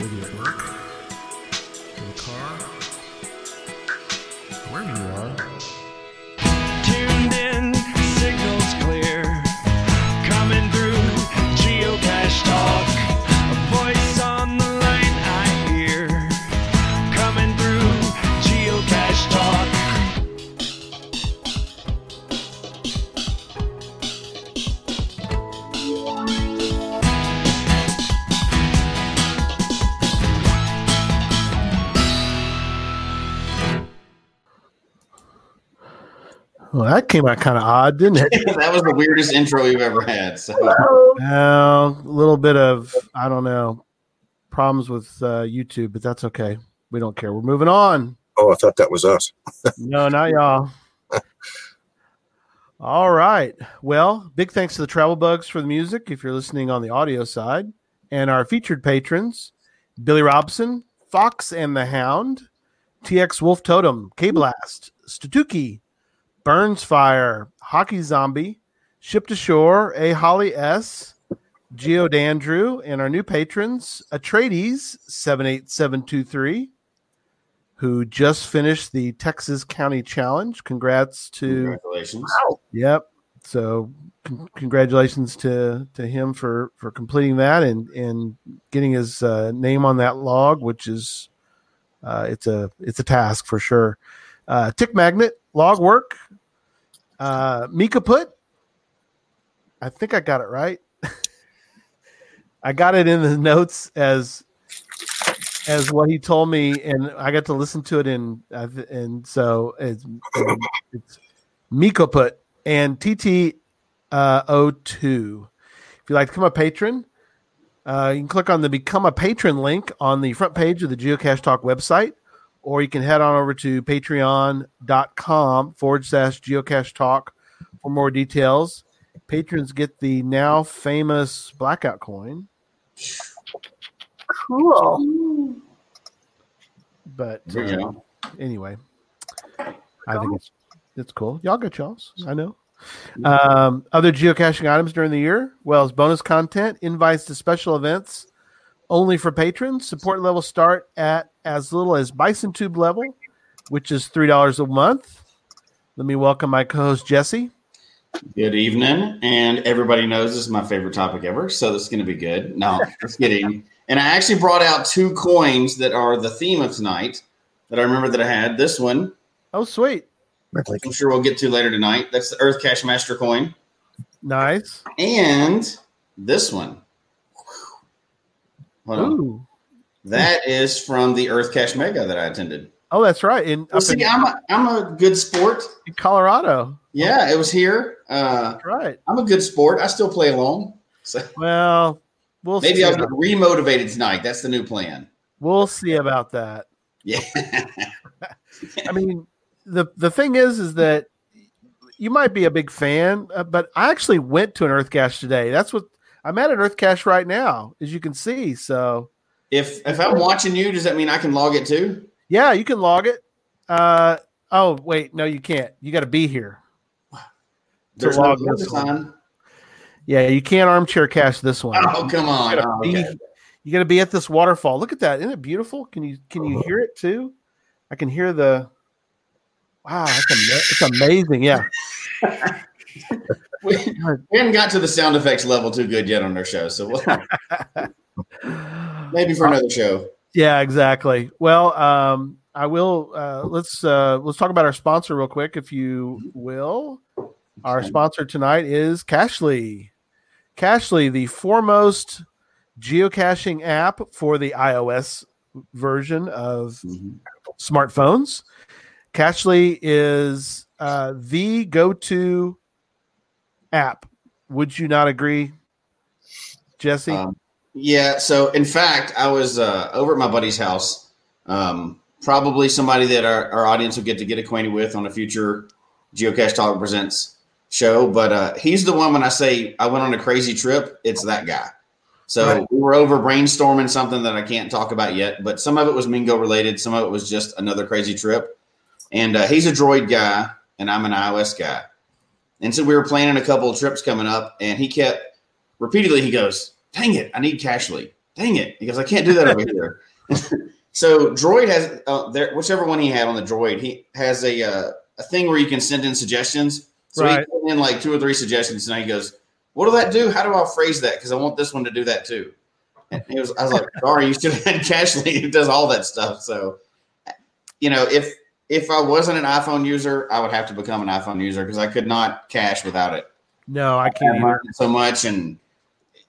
Maybe at work, in the car, wherever you are. Tuned in, signals clear, coming through Geocache Talk, a voice on the line I hear, coming through Geocache Talk. Well, that came out kind of odd, didn't it? That was the weirdest intro you've ever had. So, a little bit of, I don't know, problems with YouTube, but that's okay. We don't care. We're moving on. Oh, I thought that was us. No, not y'all. All right. Well, big thanks to the Travel Bugs for the music, if you're listening on the audio side, and our featured patrons, Billy Robson, Fox and the Hound, TX Wolf Totem, K-Blast, Stutuki, Burns Fire, Hockey Zombie, Ship to Shore, A Holly S, Geodandrew, and our new patrons, Atreides 78723, who just finished the Texas County Challenge. Congratulations. Wow. Yep. So congratulations to him for completing that and getting his name on that log, which is it's a task for sure. Tick Magnet, Log Work, Mika Put. I think I got it right. I got it in the notes as what he told me, and I got to listen to it and so it's Mika Put and TT 02. If you'd like to become a patron, you can click on the Become a Patron link on the front page of the Geocache Talk website. Or you can head on over to patreon.com/geocache talk for more details. Patrons get the now famous blackout coin. Cool. But anyway, I think it's cool. Y'all get y'all's. I know. Other geocaching items during the year, well as bonus content, invites to special events. Only for patrons. Support levels start at as little as Bison Tube level, which is $3 a month. Let me welcome my co-host, Jesse. Good evening. And everybody knows this is my favorite topic ever, so this is going to be good. No, just kidding. And I actually brought out two coins that are the theme of tonight that I remember that I had. This one. Oh, sweet. I'm sure we'll get to later tonight. That's the Earth Cache Master coin. Nice. And this one. Hold on. Ooh. That is from the Earth Cache Mega that I attended. Oh, that's right. I'm a good sport. In Colorado. Yeah, it was here. That's right. I'm a good sport. I still play along. So we'll maybe see. I'll get remotivated tonight. That's the new plan. We'll see about that. Yeah. I mean, the thing is that you might be a big fan, but I actually went to an Earth Cache today. That's what. I'm at an Earth Cache right now, as you can see. So, if I'm watching you, does that mean I can log it too? Yeah, you can log it. Oh wait, no, you can't. You got to be here. There's log no this one. Yeah, you can't armchair cache this one. Oh come on! You got to be at this waterfall. Look at that! Isn't it beautiful? Can you hear it too? I can hear the. Wow, it's amazing. Yeah. We haven't got to the sound effects level too good yet on our show, so maybe for another show. Yeah, exactly. Well, I will. Let's talk about our sponsor real quick, if you will. Our sponsor tonight is Cachly. Cachly, the foremost geocaching app for the iOS version of smartphones. Cachly is the go-to app. Would you not agree, Jesse? Yeah. So in fact, I was over at my buddy's house, probably somebody that our audience will get to get acquainted with on a future Geocache Talk Presents show. But he's the one, when I say I went on a crazy trip, it's that guy. So right. We were over brainstorming something that I can't talk about yet, but some of it was Mingo related. Some of it was just another crazy trip. And he's a Droid guy and I'm an iOS guy. And so we were planning a couple of trips coming up, and he kept repeatedly, he goes, dang it, I need Cachly. dang it, because I can't do that over here. So Droid has whichever one he had on the Droid, he has a thing where you can send in suggestions. So right. He put in like 2 or 3 suggestions, and he goes, "What will that do? How do I phrase that? Because I want this one to do that too." And I was like, "Sorry, you should have had Cachly. It does all that stuff." So, you know, if I wasn't an iPhone user, I would have to become an iPhone user because I could not cache without it. No, I can't. I learned so much, and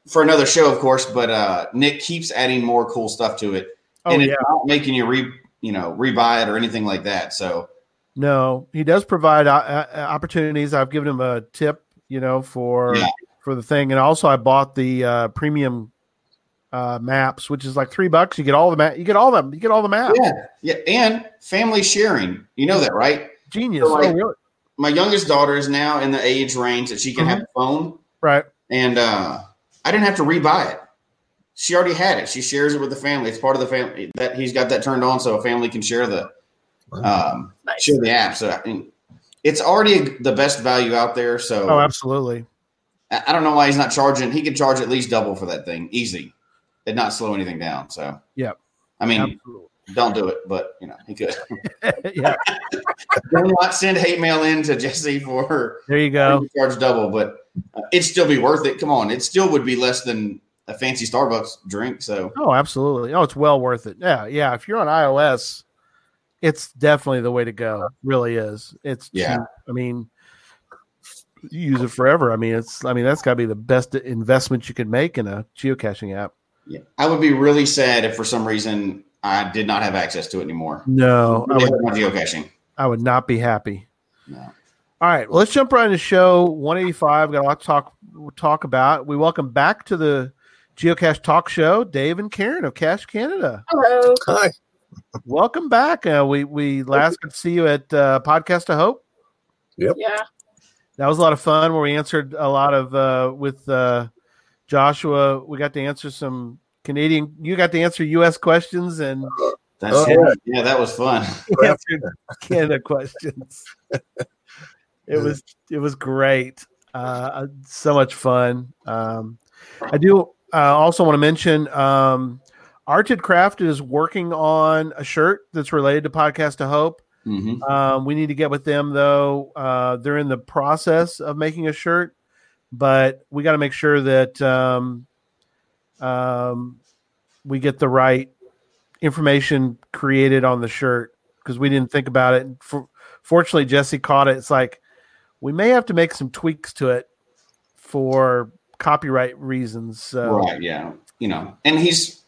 for another show, of course. But Nick keeps adding more cool stuff to it, it's not making you rebuy it or anything like that. So. No, he does provide opportunities. I've given him a tip, for the thing. And also I bought the premium maps, which is like $3. You get all the map. You get all the maps. Yeah. And family sharing, you know that, right? Genius. So my youngest daughter is now in the age range that she can have a phone. Right. And I didn't have to rebuy it. She already had it. She shares it with the family. It's part of the family that he's got that turned on. So a family can share share the app. So I mean, it's already the best value out there. So absolutely. I don't know why he's not charging. He could charge at least double for that thing, easy. It'd not slow anything down. So absolutely. Don't do it, but he could. Yeah. Do not send hate mail in to Jesse for there you go. Charge double, but it'd still be worth it. Come on, it still would be less than a fancy Starbucks drink. So absolutely. Oh, it's well worth it. Yeah. If you're on iOS. It's definitely the way to go. It really is. It's cheap. I mean, you use it forever. I mean, that's got to be the best investment you could make in a geocaching app. Yeah, I would be really sad if for some reason I did not have access to it anymore. No, I would not geocaching. I would not be happy. No. All right, well, let's jump right into show 185. Got a lot to talk about. We welcome back to the Geocache Talk Show, Dave and Karen of Cache Canada. Hello. Hi. Welcome back. We last could see you at Podcast of Hope. Yep. Yeah. That was a lot of fun where we answered a lot of with Joshua. We got to answer some Canadian. You got to answer U.S. questions, and that's it. Yeah, that was fun. Canada questions. It was great. So much fun. I do also want to mention. Arted Craft is working on a shirt that's related to Podcast of Hope. Mm-hmm. We need to get with them, though. They're in the process of making a shirt, but we got to make sure that we get the right information created on the shirt because we didn't think about it. Fortunately, Jesse caught it. It's like we may have to make some tweaks to it for copyright reasons. So. Right, yeah. And he's...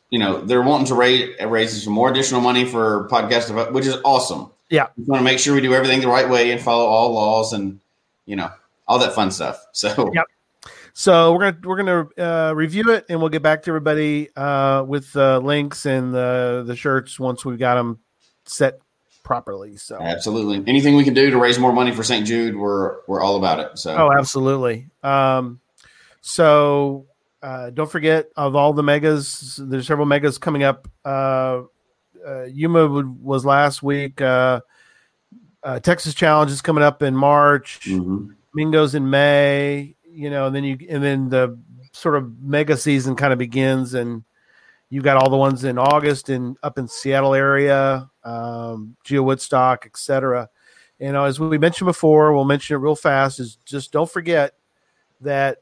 they're wanting to raise some more additional money for Podcast of Hope, which is awesome. Yeah. We want to make sure we do everything the right way and follow all laws and, all that fun stuff. So, yep. So we're going to review it and we'll get back to everybody with the links and the shirts once we've got them set properly. So absolutely. Anything we can do to raise more money for St. Jude, we're all about it. So, absolutely. Don't forget, of all the megas, there's several megas coming up. Yuma was last week. Texas Challenge is coming up in March. Mm-hmm. Mingo's in May. And then the sort of mega season kind of begins, and you got all the ones in August and up in Seattle area, Geo Woodstock, etc. As we mentioned before, we'll mention it real fast. Is just don't forget that.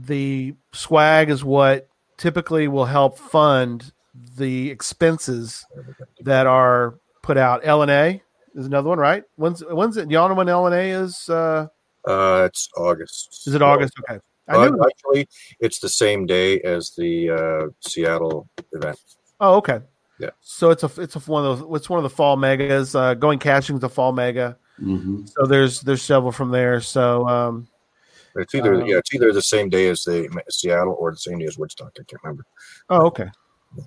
The swag is what typically will help fund the expenses that are put out. LNA is another one, right? When's it? Do y'all know when LNA is? It's August. Is it August? Okay. Actually, it's the same day as the Seattle event. Oh, okay. Yeah. So it's one of the fall megas. Going caching is a fall mega. Mm-hmm. So there's several from there. So. It's either the same day as the Seattle or the same day as Woodstock. I can't remember. Oh, okay.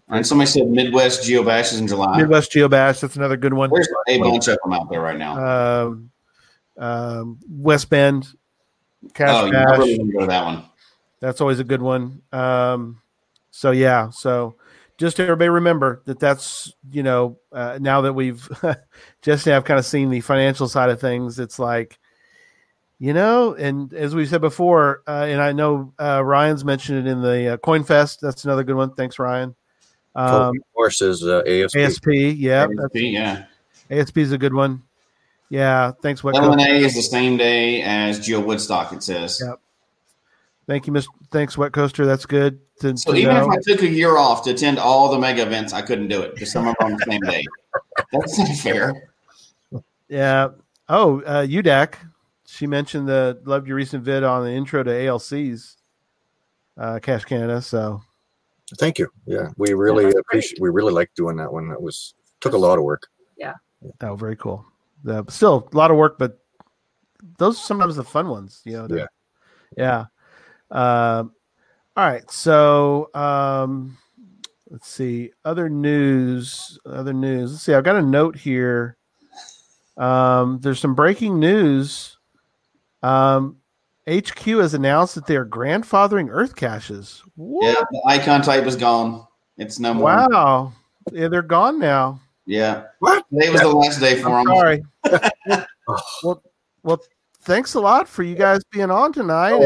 And somebody said Midwest Geobash is in July. Midwest Geobash, that's another good one. There's a bunch of them out there right now. West Bend. You really want to go to that one. That's always a good one. So just everybody remember that's now that we've just now I've kind of seen the financial side of things. It's like. You know, and as we said before, and I know Ryan's mentioned it in the Coin Fest. That's another good one. Thanks, Ryan. Of course, is ASP. ASP, yeah. ASP, yeah. ASP is a good one. Yeah, thanks. LNA is the same day as Geo Woodstock, it says. Yep. Thank you, thanks, Wet Coaster. That's good. So even if I took a year off to attend all the mega events, I couldn't do it. Just some of them on the same day. That's not fair. Yeah. Oh, UDAC. She mentioned loved your recent vid on the intro to ALC's Cache Canada. So thank you. Yeah, we really appreciate. We really like doing that one. That took a lot of work. Yeah. Oh, very cool. Still a lot of work, but those are sometimes the fun ones. You know. Yeah. All right. So let's see. Other news. Let's see. I've got a note here. There's some breaking news. HQ has announced that they are grandfathering Earth caches. What? Yeah, the icon type is gone. It's no more. Wow. Yeah, they're gone now. Yeah. What? Today was the last day for them. Sorry. Well, thanks a lot for you guys being on tonight.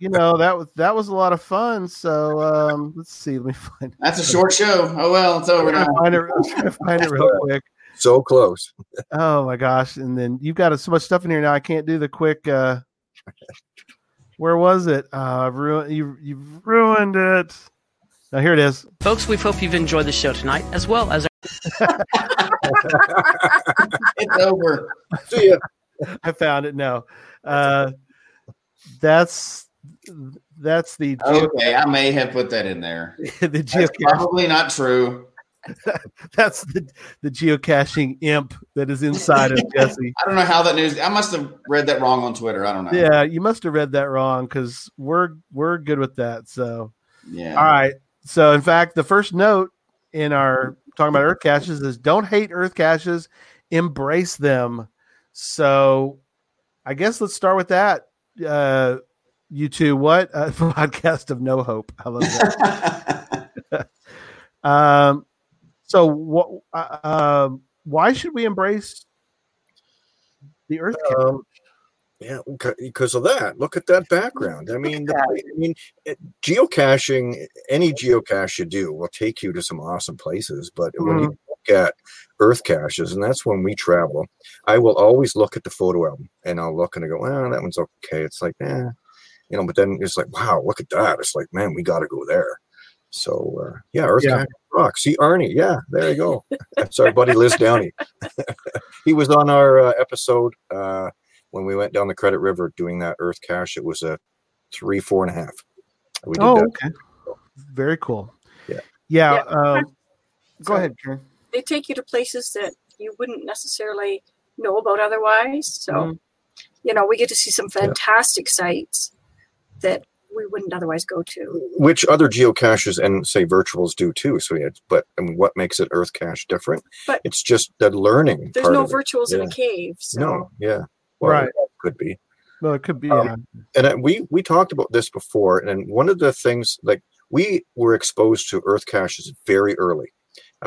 You know, that was a lot of fun. So let's see. Let me find it. That's a short show. Oh, well, it's over now. I'm trying to find it real quick. So close. Oh my gosh. And then you've got so much stuff in here now. I can't do the quick where was it? You've ruined it. Now here it is. Folks, we hope you've enjoyed the show tonight as well as It's over. See ya. I found it now. That's the Okay, I may have put that in there. That's probably not true. That's the geocaching imp that is inside of Jesse. I don't know how that news. I must have read that wrong on Twitter. I don't know. Yeah, you must have read that wrong because we're good with that. So yeah. All right. So in fact, the first note in our talking about Earth caches is don't hate Earth caches, embrace them. So I guess let's start with that. You two, what podcast of no hope? I love that. So what? Why should we embrace the Earth cache? Yeah, because of that. Look at that background. Geocaching. Any geocache you do will take you to some awesome places. But when you look at Earth caches, and that's when we travel, I will always look at the photo album, and I'll look and I go, "Well, that one's okay." It's like, you know. But then it's like, "Wow, look at that!" It's like, "Man, we got to go there." So Earth cache. Rock. See Arnie. Yeah, there you go. That's our buddy Liz Downey. He was on our episode when we went down the Credit River doing that Earth cache. It was a 3, 4.5. We did that. Okay. So, very cool. Yeah. Go ahead, Karen. They take you to places that you wouldn't necessarily know about otherwise. So, we get to see some fantastic sites that we wouldn't otherwise go to. Which other geocaches and say virtuals do too. So what makes it Earth cache different? But it's just that learning. There's no virtuals in a cave. So. No, yeah. Well, right. It could be. No, it could be. And we talked about this before. And one of the things, like, we were exposed to Earth caches very early.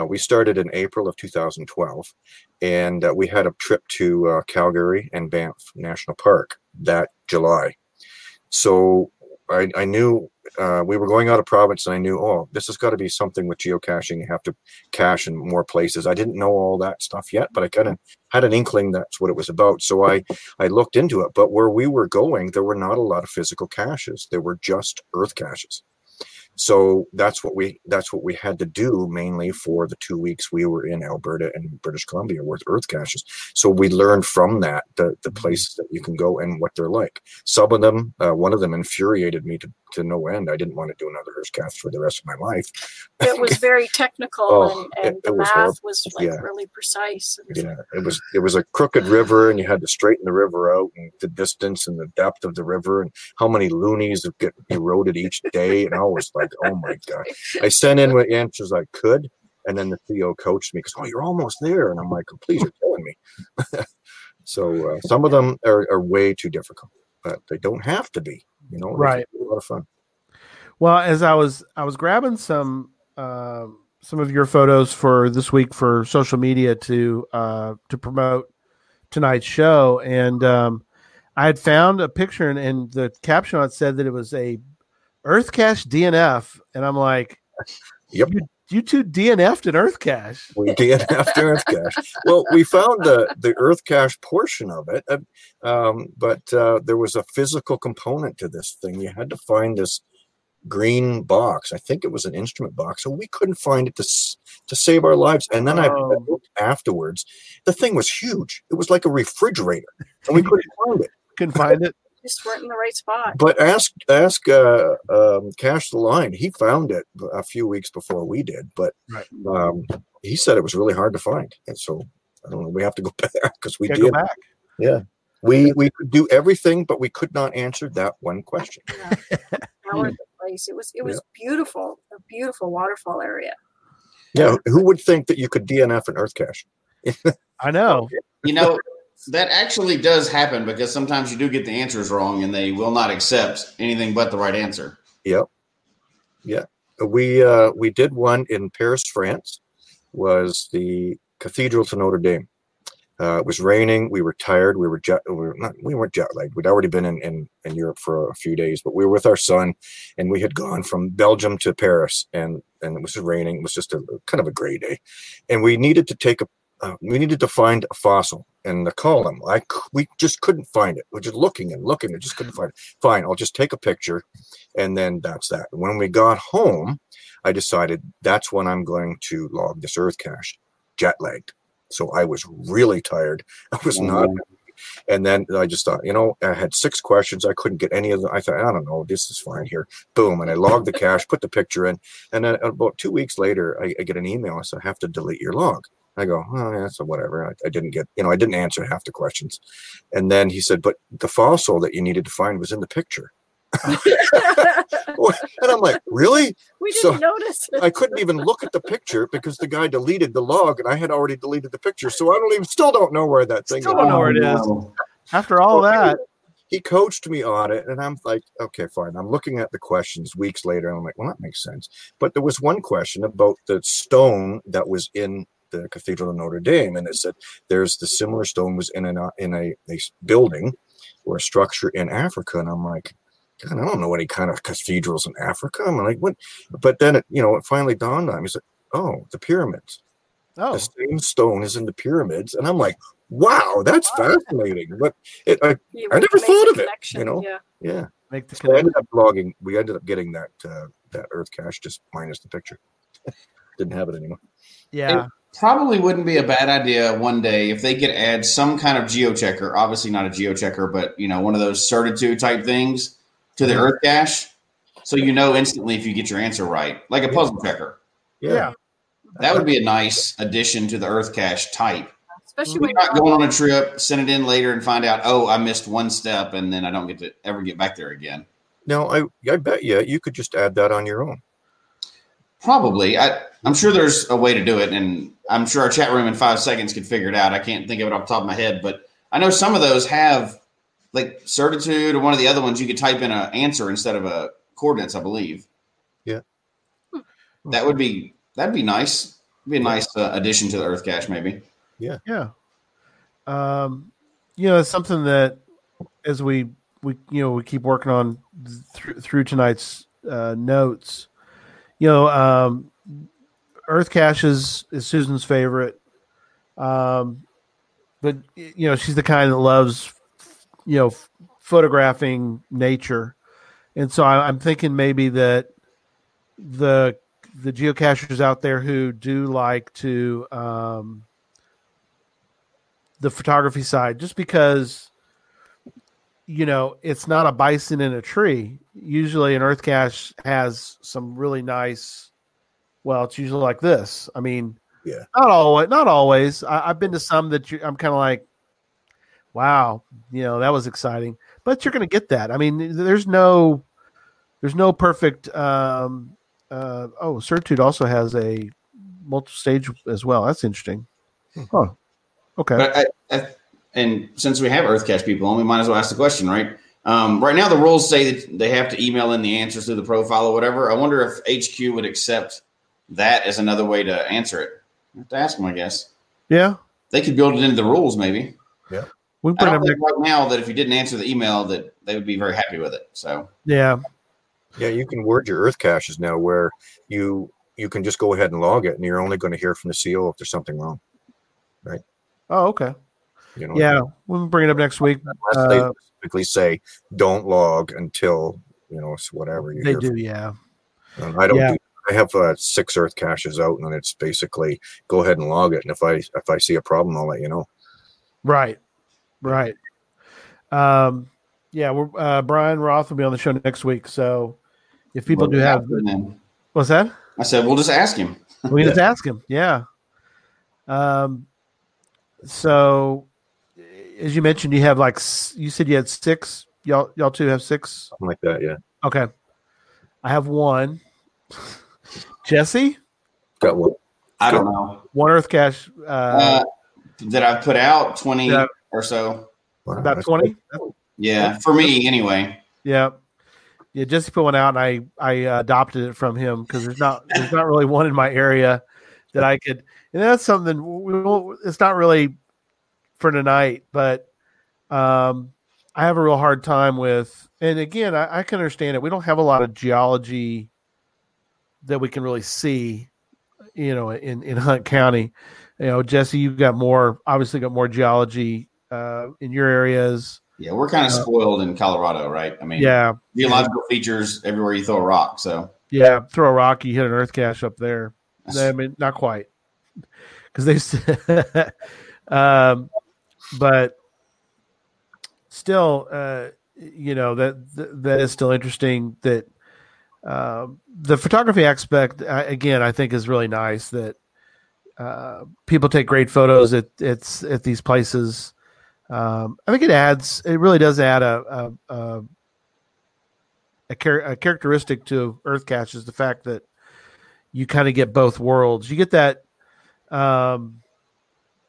We started in April of 2012, and we had a trip to Calgary and Banff National Park that July. So I knew we were going out of province, and I knew, this has got to be something with geocaching. You have to cache in more places. I didn't know all that stuff yet, but I kind of had an inkling that's what it was about. So I looked into it. But where we were going, there were not a lot of physical caches. There were just Earth caches. So that's what we had to do mainly for the 2 weeks we were in Alberta and British Columbia with Earth caches. So we learned from that the places that you can go and what they're like. Some of them, one of them infuriated me to no end. I didn't want to do another Earth cache for the rest of my life. It was very technical, and the math was like really precise. Yeah, it was a crooked river, and you had to straighten the river out, and the distance and the depth of the river, and how many loonies get eroded each day, and I was like, oh my God. I sent in what answers I could, and then the CEO coached me because, you're almost there. And I'm like, please, you're killing me. So some of them are way too difficult, but they don't have to be, right. A lot of fun. Well, as I was grabbing some of your photos for this week for social media to promote tonight's show, and I had found a picture, and the caption on it said that it was a Earth cache DNF, and I'm like, "Yep, you two DNF'd an Earth cache." We DNF'd Earth cache. Well, we found the Earth cache portion of it, but there was a physical component to this thing. You had to find this green box. I think it was an instrument box, so we couldn't find it to save our lives. And then I looked afterwards. The thing was huge. It was like a refrigerator, and we couldn't find it. Just weren't in the right spot. But ask Cash the Line. He found it a few weeks before we did, but he said it was really hard to find. And so I don't know. We have to go back because we did. Go back. Yeah, we could do everything, but we could not answer that one question. Yeah. It was beautiful, a beautiful waterfall area. Yeah, who would think that you could DNF an Earth cache? I know. You know, that actually does happen because sometimes you do get the answers wrong and they will not accept anything but the right answer. Yep. Yeah. We did one in Paris, France, was the Cathedral to Notre Dame. It was raining. We were tired. We weren't jet lagged. We'd already been in Europe for a few days, but we were with our son, and we had gone from Belgium to Paris, and it was raining. It was just kind of a gray day, and we needed to find a fossil in the column. We just couldn't find it. We're just looking, and just couldn't find it. Fine, I'll just take a picture, and then that's that. When we got home, I decided that's when I'm going to log this Earth cache. Jet lagged. So I was really tired. I was not. And then I just thought, I had 6 questions. I couldn't get any of them. I thought, I don't know. This is fine here. Boom. And I logged the cache, put the picture in. And then about 2 weeks later, I get an email. I said, I have to delete your log. I go, oh, yeah, so whatever. I didn't get, I didn't answer half the questions. And then he said, but the fossil that you needed to find was in the picture. And I'm like, really? We didn't notice. I couldn't even look at the picture because the guy deleted the log, and I had already deleted the picture, so I still don't know where that thing is. Still don't know where it is. After all that, he coached me on it, and I'm like, okay, fine. I'm looking at the questions weeks later, and I'm like, well, that makes sense. But there was one question about the stone that was in the Cathedral of Notre Dame, and it said there's the similar stone was in a building or a structure in Africa, and I'm like, God, I don't know any kind of cathedrals in Africa. I'm like, what? But then, it finally dawned on me. He's like, oh, the pyramids. Oh. The same stone is in the pyramids. And I'm like, wow, that's fascinating. But I never thought of it, Yeah. Make the connection. We ended up getting that Earth cache, just minus the picture. Didn't have it anymore. Yeah. It probably wouldn't be a bad idea one day if they could add some kind of geochecker. Obviously not a geochecker, but, one of those Certitude type things. To the Earth cache, so instantly if you get your answer right, like a puzzle checker. Yeah, that would be a nice addition to the Earth cache type. Especially when you're not going on a trip, send it in later and find out, oh, I missed one step, and then I don't get to ever get back there again. No, I bet you could just add that on your own. Probably, I'm sure there's a way to do it, and I'm sure our chat room in 5 seconds could figure it out. I can't think of it off the top of my head, but I know some of those have. Like Certitude or one of the other ones, you could type in an answer instead of a coordinates, I believe. Yeah. That'd be nice. It'd be a nice addition to the Earth cache, maybe. Yeah. Yeah. It's something that as we keep working on through tonight's notes, Earth cache is Susan's favorite. But she's the kind that loves photographing nature. And so I'm thinking maybe that the geocachers out there who do like to the photography side, just because, it's not a bison in a tree. Usually an Earth cache has some really nice, well, it's usually like this. I mean, yeah, not always. I've been to some that I'm kind of like, wow, that was exciting. But you're going to get that. I mean, there's no perfect. Certitude also has a multi-stage as well. That's interesting. Huh. Okay. But and since we have Earth cache people on, we might as well ask the question, right? Right now, the rules say that they have to email in the answers through the profile or whatever. I wonder if HQ would accept that as another way to answer it. I have to ask them, I guess. Yeah. They could build it into the rules, maybe. Yeah. We put them right now that if you didn't answer the email, that they would be very happy with it. So yeah, you can word your Earth caches now where you can just go ahead and log it, and you're only going to hear from the CO if there's something wrong, right? Oh, okay. You know, yeah, we'll bring it up next week. They specifically say don't log until whatever you. They do, from. Yeah. And I don't. Yeah. I have 6 Earth caches out, and it's basically go ahead and log it. And if I see a problem, I'll let you know. Right. Yeah. We're Brian Roth will be on the show next week. So if people do have, what's that? I said we'll just ask him. We just ask him. Yeah. So as you mentioned, you have you said you had 6. Y'all two have 6. Something like that. Yeah. Okay. I have 1. Jesse? Got one. I don't know. One Earth cache that I've put out 20 or so. Wow, about 20? Cool. Yeah, for me anyway. Yeah. Yeah, Jesse put one out, and I adopted it from him because there's not really one in my area that I could. And that's something it's not really for tonight, but I have a real hard time with. And again, I can understand it. We don't have a lot of geology that we can really see, in Hunt County. Jesse, you've got more geology in your areas. Yeah, we're kind of spoiled in Colorado, right? I mean, geological features everywhere you throw a rock. So yeah, throw a rock, you hit an Earth cache up there. I mean, not quite, because they, but still, that is still interesting. That the photography aspect, again, I think is really nice. That people take great photos at these places. I think it really does add a characteristic to Earth caches, the fact that you kind of get both worlds. You get that, and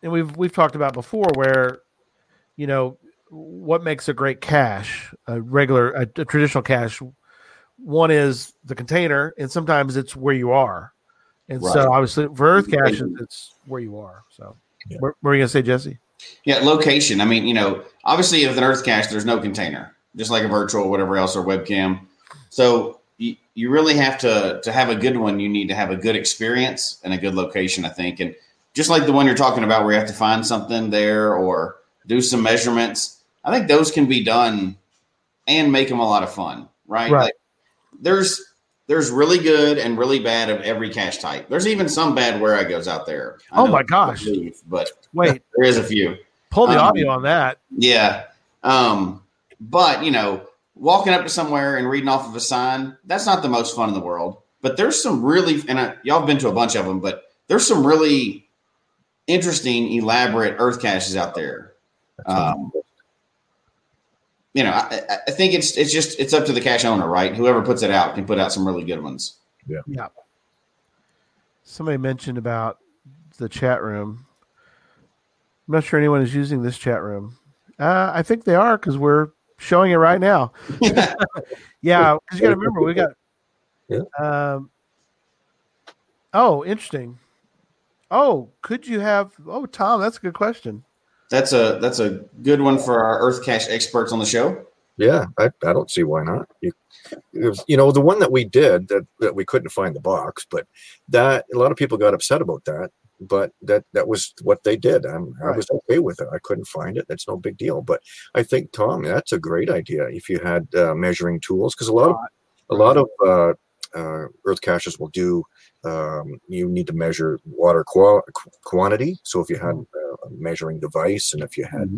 we've talked about before where, what makes a great cache, a traditional cache. One is the container, and sometimes it's where you are. And so obviously for Earth caches, it's where you are. So what were you going to say, Jesse? Yeah, location. I mean, obviously if an Earth cache, there's no container, just like a virtual or whatever else or webcam. So you really have to have a good one. You need to have a good experience and a good location, I think. And just like the one you're talking about where you have to find something there or do some measurements, I think those can be done and make them a lot of fun, right? Right. Like, there's really good and really bad of every cache type. There's even some bad where I goes out there. I my gosh. But wait, there is a few. Pull the audio on that. Yeah. But walking up to somewhere and reading off of a sign, that's not the most fun in the world, but there's some really, and y'all have been to a bunch of them, but there's some really interesting, elaborate Earth caches out there. I think it's up to the cache owner, right? Whoever puts it out can put out some really good ones. Yeah. Somebody mentioned about the chat room. I'm not sure anyone is using this chat room. I think they are because we're showing it right now. Yeah, because you got to remember we got. Yeah. Oh, interesting. Oh, could you have? Oh, Tom, that's a good question. That's a good one for our Earth cache experts on the show. Yeah, I don't see why not. The one that we did that we couldn't find the box, but that a lot of people got upset about that. But that was what they did. I was okay with it. I couldn't find it. That's no big deal. But I think, Tom, that's a great idea if you had measuring tools, because a lot of Earth caches will do. You need to measure water quantity. So if you had a measuring device, and if you had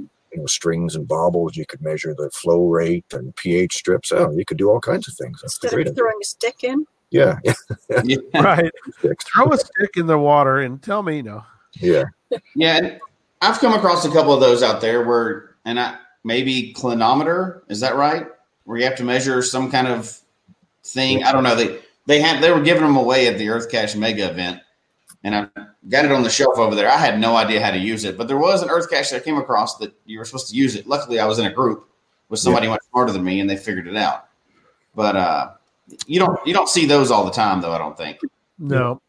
strings and bobbles, you could measure the flow rate and pH strips. Oh, you could do all kinds of things. That's instead of throwing a stick in. Yeah. Yeah. Right. Throw a stick in the water and tell me no. Yeah. Yeah. And I've come across a couple of those out there where, maybe clinometer, is that right? Where you have to measure some kind of thing. I don't know. They were giving them away at the Earth Cache Mega event, and I got it on the shelf over there. I had no idea how to use it, but there was an Earth cache that I came across that you were supposed to use it. Luckily, I was in a group with somebody much smarter than me, and they figured it out. But you don't see those all the time, though. I don't think. No,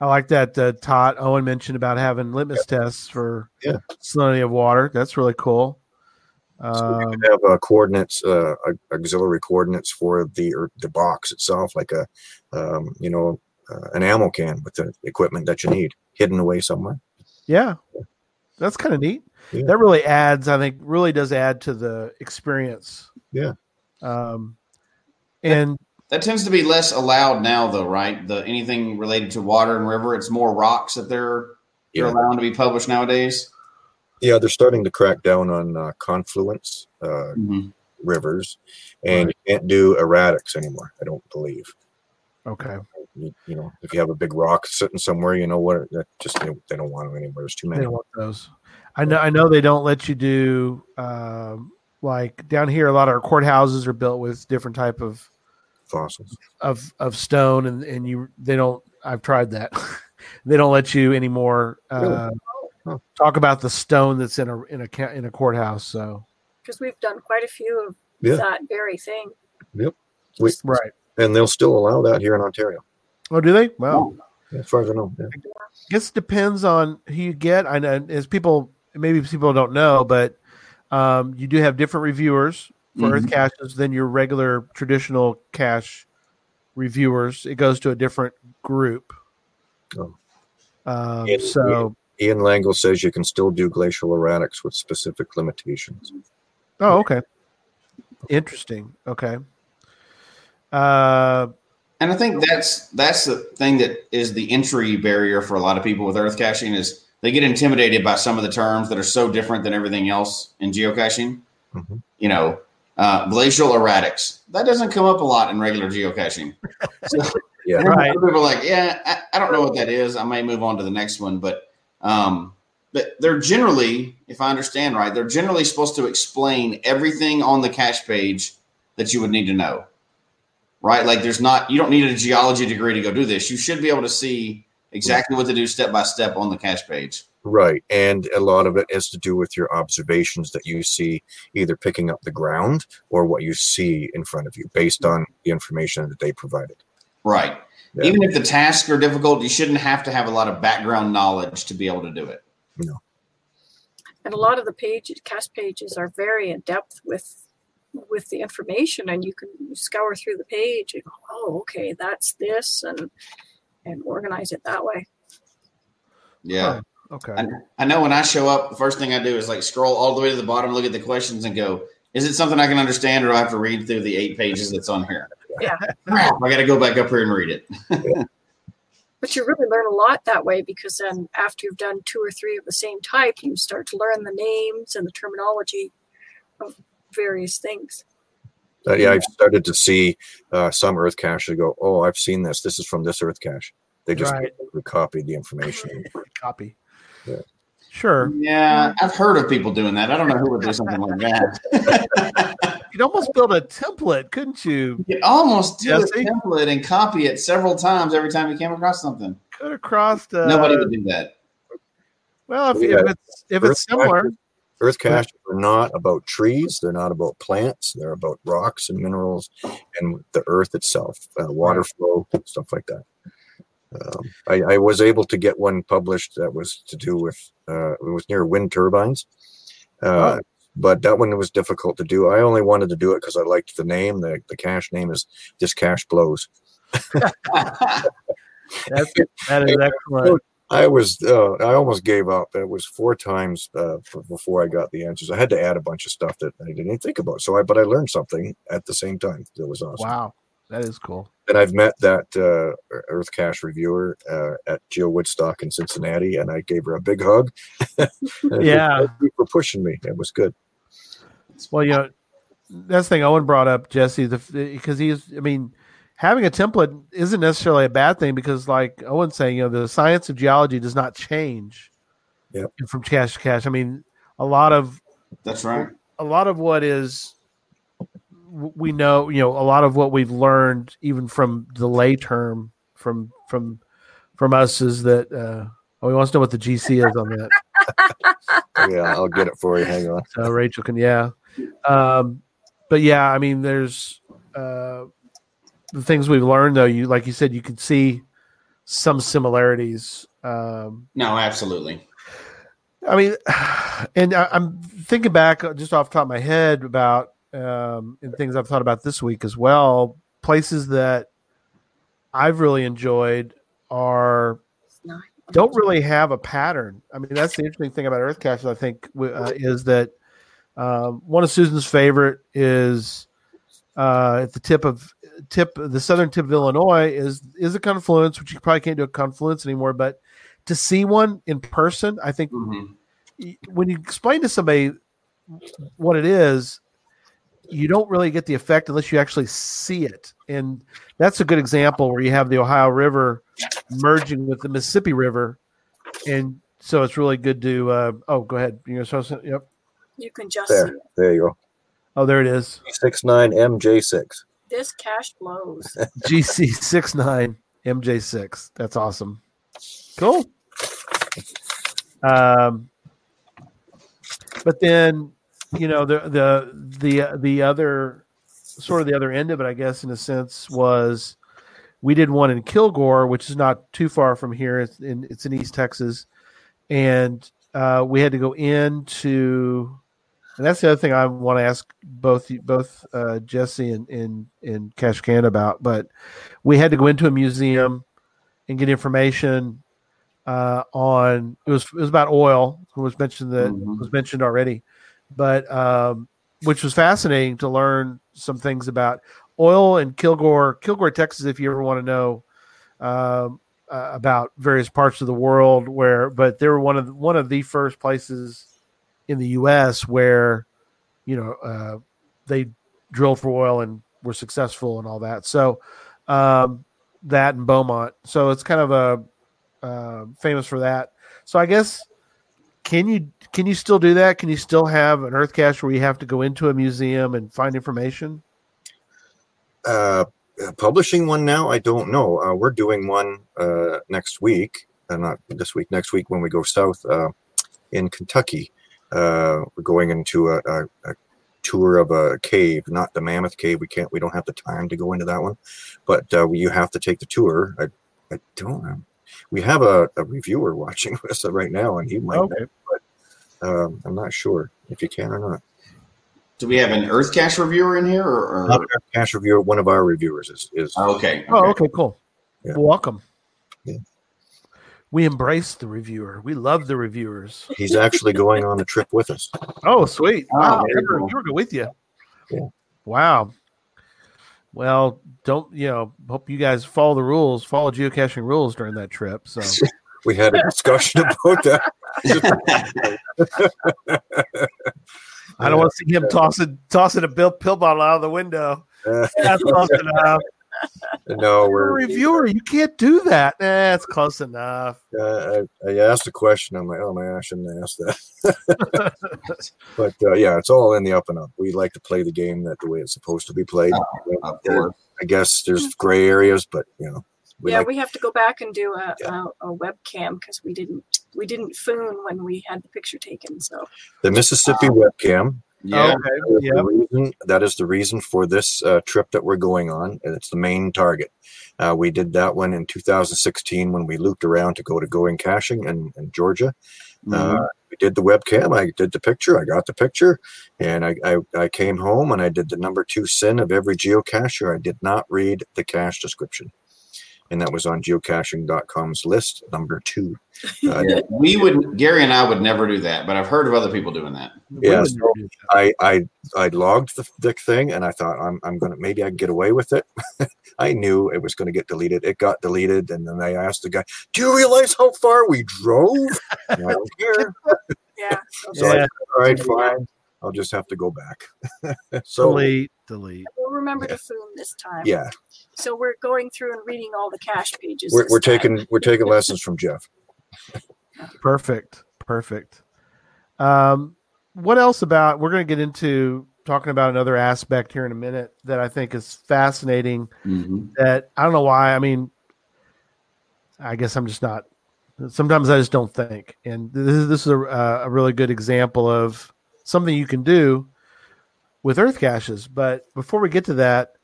I like that Todd Owen mentioned about having litmus tests for salinity of water. That's really cool. So you could have coordinates, auxiliary coordinates for the box itself, like a an ammo can with the equipment that you need hidden away somewhere. Yeah, that's kind of neat. Yeah. That really adds, I think, really does add to the experience. Yeah, and that tends to be less allowed now, though, right? The anything related to water and river, it's more rocks that they're allowing to be published nowadays. Yeah, they're starting to crack down on confluence rivers, and you can't do erratics anymore, I don't believe. Okay. You know, if you have a big rock sitting somewhere, you know what? They don't want them anywhere. There's too many. They don't want those. I know they don't let you do like down here. A lot of our courthouses are built with different type of fossils of stone, and they don't. I've tried that. They don't let you anymore. Really? Talk about the stone that's in a courthouse. So, because we've done quite a few of that very thing. Yep. Right. And they'll still allow that here in Ontario. Oh, do they? Wow. Yeah, as far as I know. Yeah. I guess it depends on who you get. I know maybe people don't know, but you do have different reviewers for Earth caches than your regular traditional cache reviewers. It goes to a different group. Oh. Ian Langle says you can still do glacial erratics with specific limitations. Oh, okay. Interesting. Okay. And I think that's the thing that is the entry barrier for a lot of people with earth caching is they get intimidated by some of the terms that are so different than everything else in geocaching. Mm-hmm. You know, glacial erratics. That doesn't come up a lot in regular geocaching. So, people are like, I don't know what that is. I may move on to the next one, but they're generally, if I understand right, they're generally supposed to explain everything on the cache page that you would need to know, right? Like you don't need a geology degree to go do this. You should be able to see exactly what to do step by step on the cache page. Right. And a lot of it has to do with your observations that you see, either picking up the ground or what you see in front of you based on the information that they provided. Right. Yeah. Even if the tasks are difficult, you shouldn't have to have a lot of background knowledge to be able to do it. No. And a lot of the cast pages are very in depth with the information, and you can scour through the page and go, oh, okay, that's this, and organize it that way. Yeah. Oh, okay. I know when I show up, the first thing I do is like scroll all the way to the bottom, look at the questions, and go, is it something I can understand, or do I have to read through the 8 pages that's on here? Yeah, I got to go back up here and read it. But you really learn a lot that way, because then after you've done 2 or 3 of the same type, you start to learn the names and the terminology of various things. I've started to see some earth caches go, oh, I've seen this. This is from this earth cache. They just copied the information. Copy. Yeah. Sure. Yeah, I've heard of people doing that. I don't know who would do something like that. You'd almost build a template, couldn't you? You could almost do a template and copy it several times every time you came across something. Could have crossed. Nobody would do that. Well, if it's similar. Earth caches are not about trees. They're not about plants. They're about rocks and minerals and the earth itself, water flow, stuff like that. I was able to get one published that was to do with it was near wind turbines. But that one was difficult to do. I only wanted to do it because I liked the name. The cache name is This Cache Blows. that is excellent. I almost gave up. It was 4 times before I got the answers. I had to add a bunch of stuff that I didn't even think about. But I learned something at the same time. It was awesome. Wow, that is cool. And I've met that Earth Cache reviewer at Geo Woodstock in Cincinnati, and I gave her a big hug. Thank you for pushing me. It was good. Well, you know, that's the thing Owen brought up, Jesse, because having a template isn't necessarily a bad thing, because like Owen's saying, you know, the science of geology does not change from cache to cache. I mean, a lot of what is we know, you know, a lot of what we've learned even from the lay term from us is that, he wants to know what the GC is on that. Yeah, I'll get it for you. Hang on. Rachel can, but yeah, I mean, there's the things we've learned though. You, like you said, you can see some similarities. No, absolutely. I mean, and I'm thinking back just off the top of my head about and things I've thought about this week as well. Places that I've really enjoyed are don't really have a pattern. I mean, that's the interesting thing about Earth Caches, I think, is that one of Susan's favorite is at the southern tip of Illinois is a confluence, which you probably can't do a confluence anymore, but to see one in person, I think when you explain to somebody what it is, you don't really get the effect unless you actually see it. And that's a good example where you have the Ohio River merging with the Mississippi River. And so it's really good to, go ahead. You know, yep. You can just see it. There you go. Oh, there it is. 69MJ6. This cache blows. GC69MJ6. That's awesome. Cool. But then, you know, the other sort of the other end of it, I guess, in a sense, was we did one in Kilgore, which is not too far from here. It's in East Texas, and we had to go into. And that's the other thing I want to ask both Jesse and Cache Can about. But we had to go into a museum and get information on it was about oil. It was mentioned already. But which was fascinating to learn some things about oil in Kilgore, Texas. If you ever want to know about various parts of the world, but they were one of the first places in the U.S. where they drilled for oil and were successful and all that. So that and Beaumont. So it's kind of famous for that. So I guess. Can you still do that? Can you still have an Earth Cache where you have to go into a museum and find information? Publishing one now, I don't know. We're doing one next week, not this week. Next week when we go south in Kentucky, we're going into a tour of a cave, not the Mammoth Cave. We don't have the time to go into that one, but you have to take the tour. I don't know. We have a reviewer watching us right now, and he might know, but I'm not sure if you can or not. Do we have an Earth Cache reviewer in here? Or not an Earth Cache reviewer. One of our reviewers is okay. Oh, okay, cool. Yeah. Welcome. Yeah. We embrace the reviewer. We love the reviewers. He's actually going on the trip with us. Oh, sweet. Wow. We're with you. Yeah. Wow. Well, don't hope you guys follow the rules, follow geocaching rules during that trip. So we had a discussion about that. I don't want to see him tossing a pill bottle out of the window. That's close enough. No, we're a reviewer. You can't do that. That's close enough. I asked a question. I'm like, oh man, I shouldn't ask that. But it's all in the up and up. We like to play the game the way it's supposed to be played. I guess there's gray areas, but we have to go back and do a webcam because we didn't phone when we had the picture taken. So the Mississippi webcam. Yeah, that is the reason for this trip that we're going on, and it's the main target. We did that one in 2016 when we looped around to going caching in Georgia. We did the webcam. I did the picture. I got the picture, and I came home and I did the number 2 sin of every geocacher. I did not read the cache description. And that was on geocaching.com's list, number 2. Gary and I would never do that, but I've heard of other people doing that. Yeah, so I logged the thing, and I thought, I'm going to, maybe I can get away with it. I knew it was going to get deleted. It got deleted, and then I asked the guy, do you realize how far we drove? I don't care. Yeah. So I said, all right, fine. I'll just have to go back. So delete. We'll remember to phone this time. Yeah. So we're going through and reading all the cache pages. We're taking lessons from Jeff. Perfect. What else about? We're going to get into talking about another aspect here in a minute that I think is fascinating. That I don't know why. I mean, I guess I'm just not. Sometimes I just don't think. And this is a really good example of something you can do with Earth caches. But before we get to that,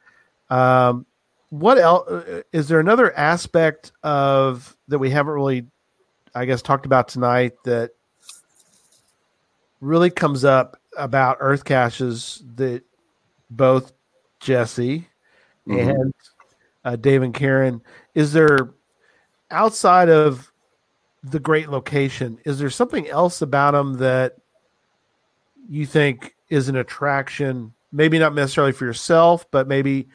what else is there? Another aspect of that we haven't really, I guess, talked about tonight that really comes up about Earth caches that both Jesse and Dave and Karen, is there, outside of the great location, is there something else about them that you think is an attraction, maybe not necessarily for yourself, but maybe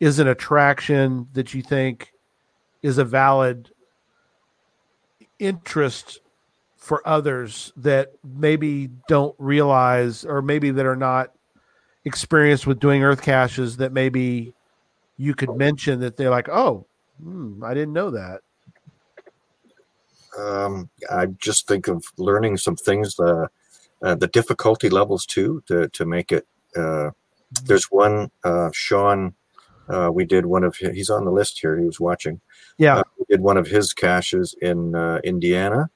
is an attraction that you think is a valid interest for others that maybe don't realize, or maybe that are not experienced with doing Earth caches, that maybe you could mention that they're like, I didn't know that. I just think of learning some things, the difficulty levels too, to make it. There's one, Sean, we did one of his, he's on the list here. He was watching. Yeah. We did one of his caches in Indiana,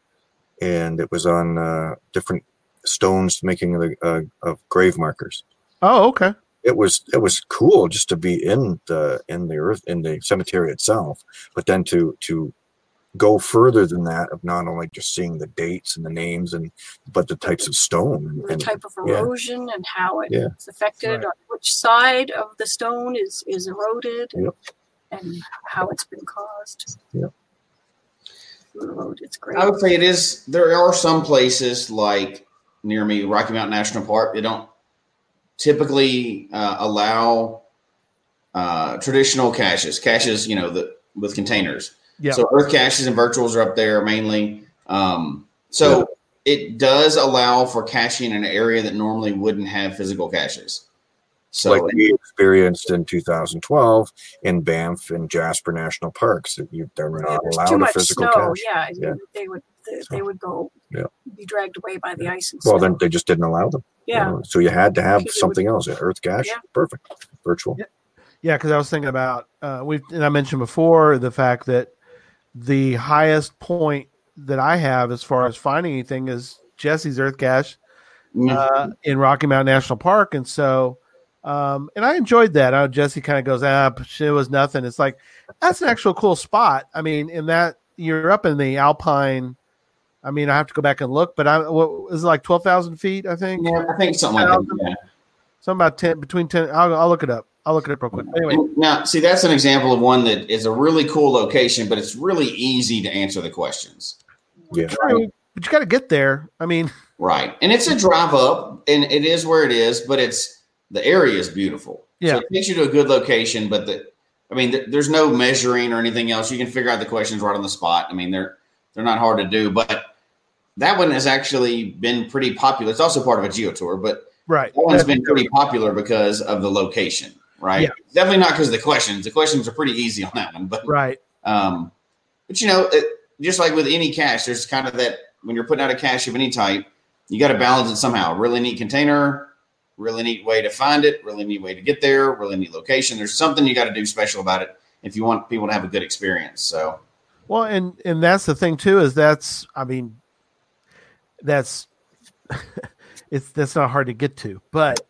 and it was on different stones, making of grave markers. Oh, okay. It was cool just to be in the earth, in the cemetery itself, but then to go further than that, of not only just seeing the dates and the names, but the types of stone and the type of erosion and how it's affected, right, on which side of the stone is eroded, and how it's been caused. Yep. It's great. I would say it is. There are some places like near me, Rocky Mountain National Park, they don't typically allow traditional caches, with containers. Yeah. So Earth caches and virtuals are up there mainly. It does allow for caching in an area that normally wouldn't have physical caches. So like we experienced in 2012 in Banff and Jasper National Parks, that they're not allowed a physical cache. Yeah, they would go be dragged away by the ice. And then they just didn't allow them. Yeah. So you had to have something else. An Earth cache, perfect, virtual. Yeah, because I was thinking about I mentioned before the fact that the highest point that I have as far as finding anything is Jesse's Earth cache in Rocky Mountain National Park, and so. And I enjoyed that. Jesse kind of goes, it was nothing. It's like, that's an actual cool spot. I mean, in that you're up in the Alpine. I mean, I have to go back and look, but what is it, like 12,000 feet? I think. Yeah, I think something like that. Yeah. Something about 10, between 10. I'll look it up. I'll look it up real quick. Anyway. Now, see, that's an example of one that is a really cool location, but it's really easy to answer the questions. Yeah. True. But you got to get there. I mean. Right. And it's a drive up, and it is where it is, but the area is beautiful. Yeah. So it takes you to a good location, but there's no measuring or anything else. You can figure out the questions right on the spot. I mean, they're not hard to do, but that one has actually been pretty popular. It's also part of a geotour, but that one's been pretty popular because of the location, right? Yeah. Definitely not because of the questions. The questions are pretty easy on that one, but just like with any cache, there's kind of that when you're putting out a cache of any type, you got to balance it somehow. Really neat container. Really neat way to find it, really neat way to get there, really neat location. There's something you got to do special about it if you want people to have a good experience. So, well, and that's the thing too, is that's not hard to get to, but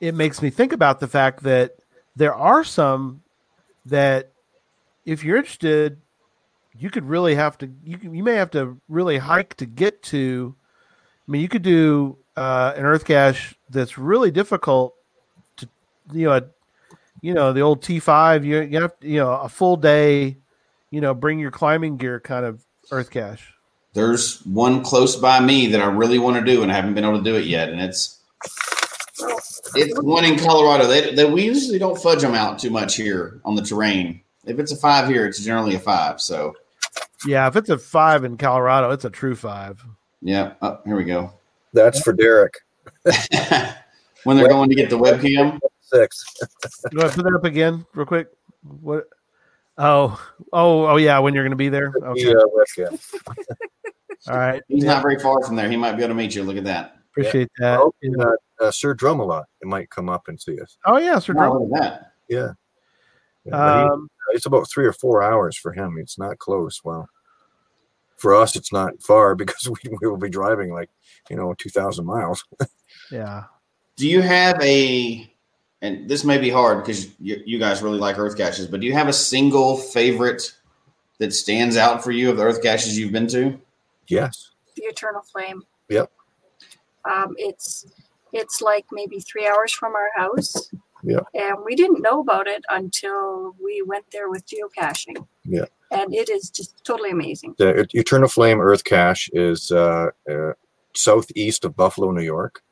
it makes me think about the fact that there are some that if you're interested, you may have to really hike to get to. I mean, you could do an Earth cache that's really difficult to, the old T5, you have to, a full day, bring your climbing gear kind of Earth cache. There's one close by me that I really want to do, and I haven't been able to do it yet. And it's one in Colorado. We usually don't fudge them out too much here on the terrain. If it's a 5 here, it's generally a 5. So yeah, if it's a 5 in Colorado, it's a true 5. Yeah. Oh, here we go. That's for Derek. When they're going to get the webcam. 6. You want to put that up again real quick? What? Oh, yeah. When you're going to be there. Okay. Yeah, webcam. All right. He's not very far from there. He might be able to meet you. Look at that. Appreciate that. Oh, and, Sir Drumalot, it might come up and see us. Oh yeah, Sir Drumalot. Look at that. Yeah. It's about 3 or 4 hours for him. It's not close. Wow. For us, it's not far because we will be driving 2,000 miles. Yeah. Do you have a and this may be hard because you guys really like Earth caches, but do you have a single favorite that stands out for you of the Earth caches you've been to? Yes. The Eternal Flame. Yep. It's like maybe 3 hours from our house. Yeah. And we didn't know about it until we went there with geocaching. Yeah. And it is just totally amazing. The Eternal Flame Earth Cache is southeast of Buffalo, New York.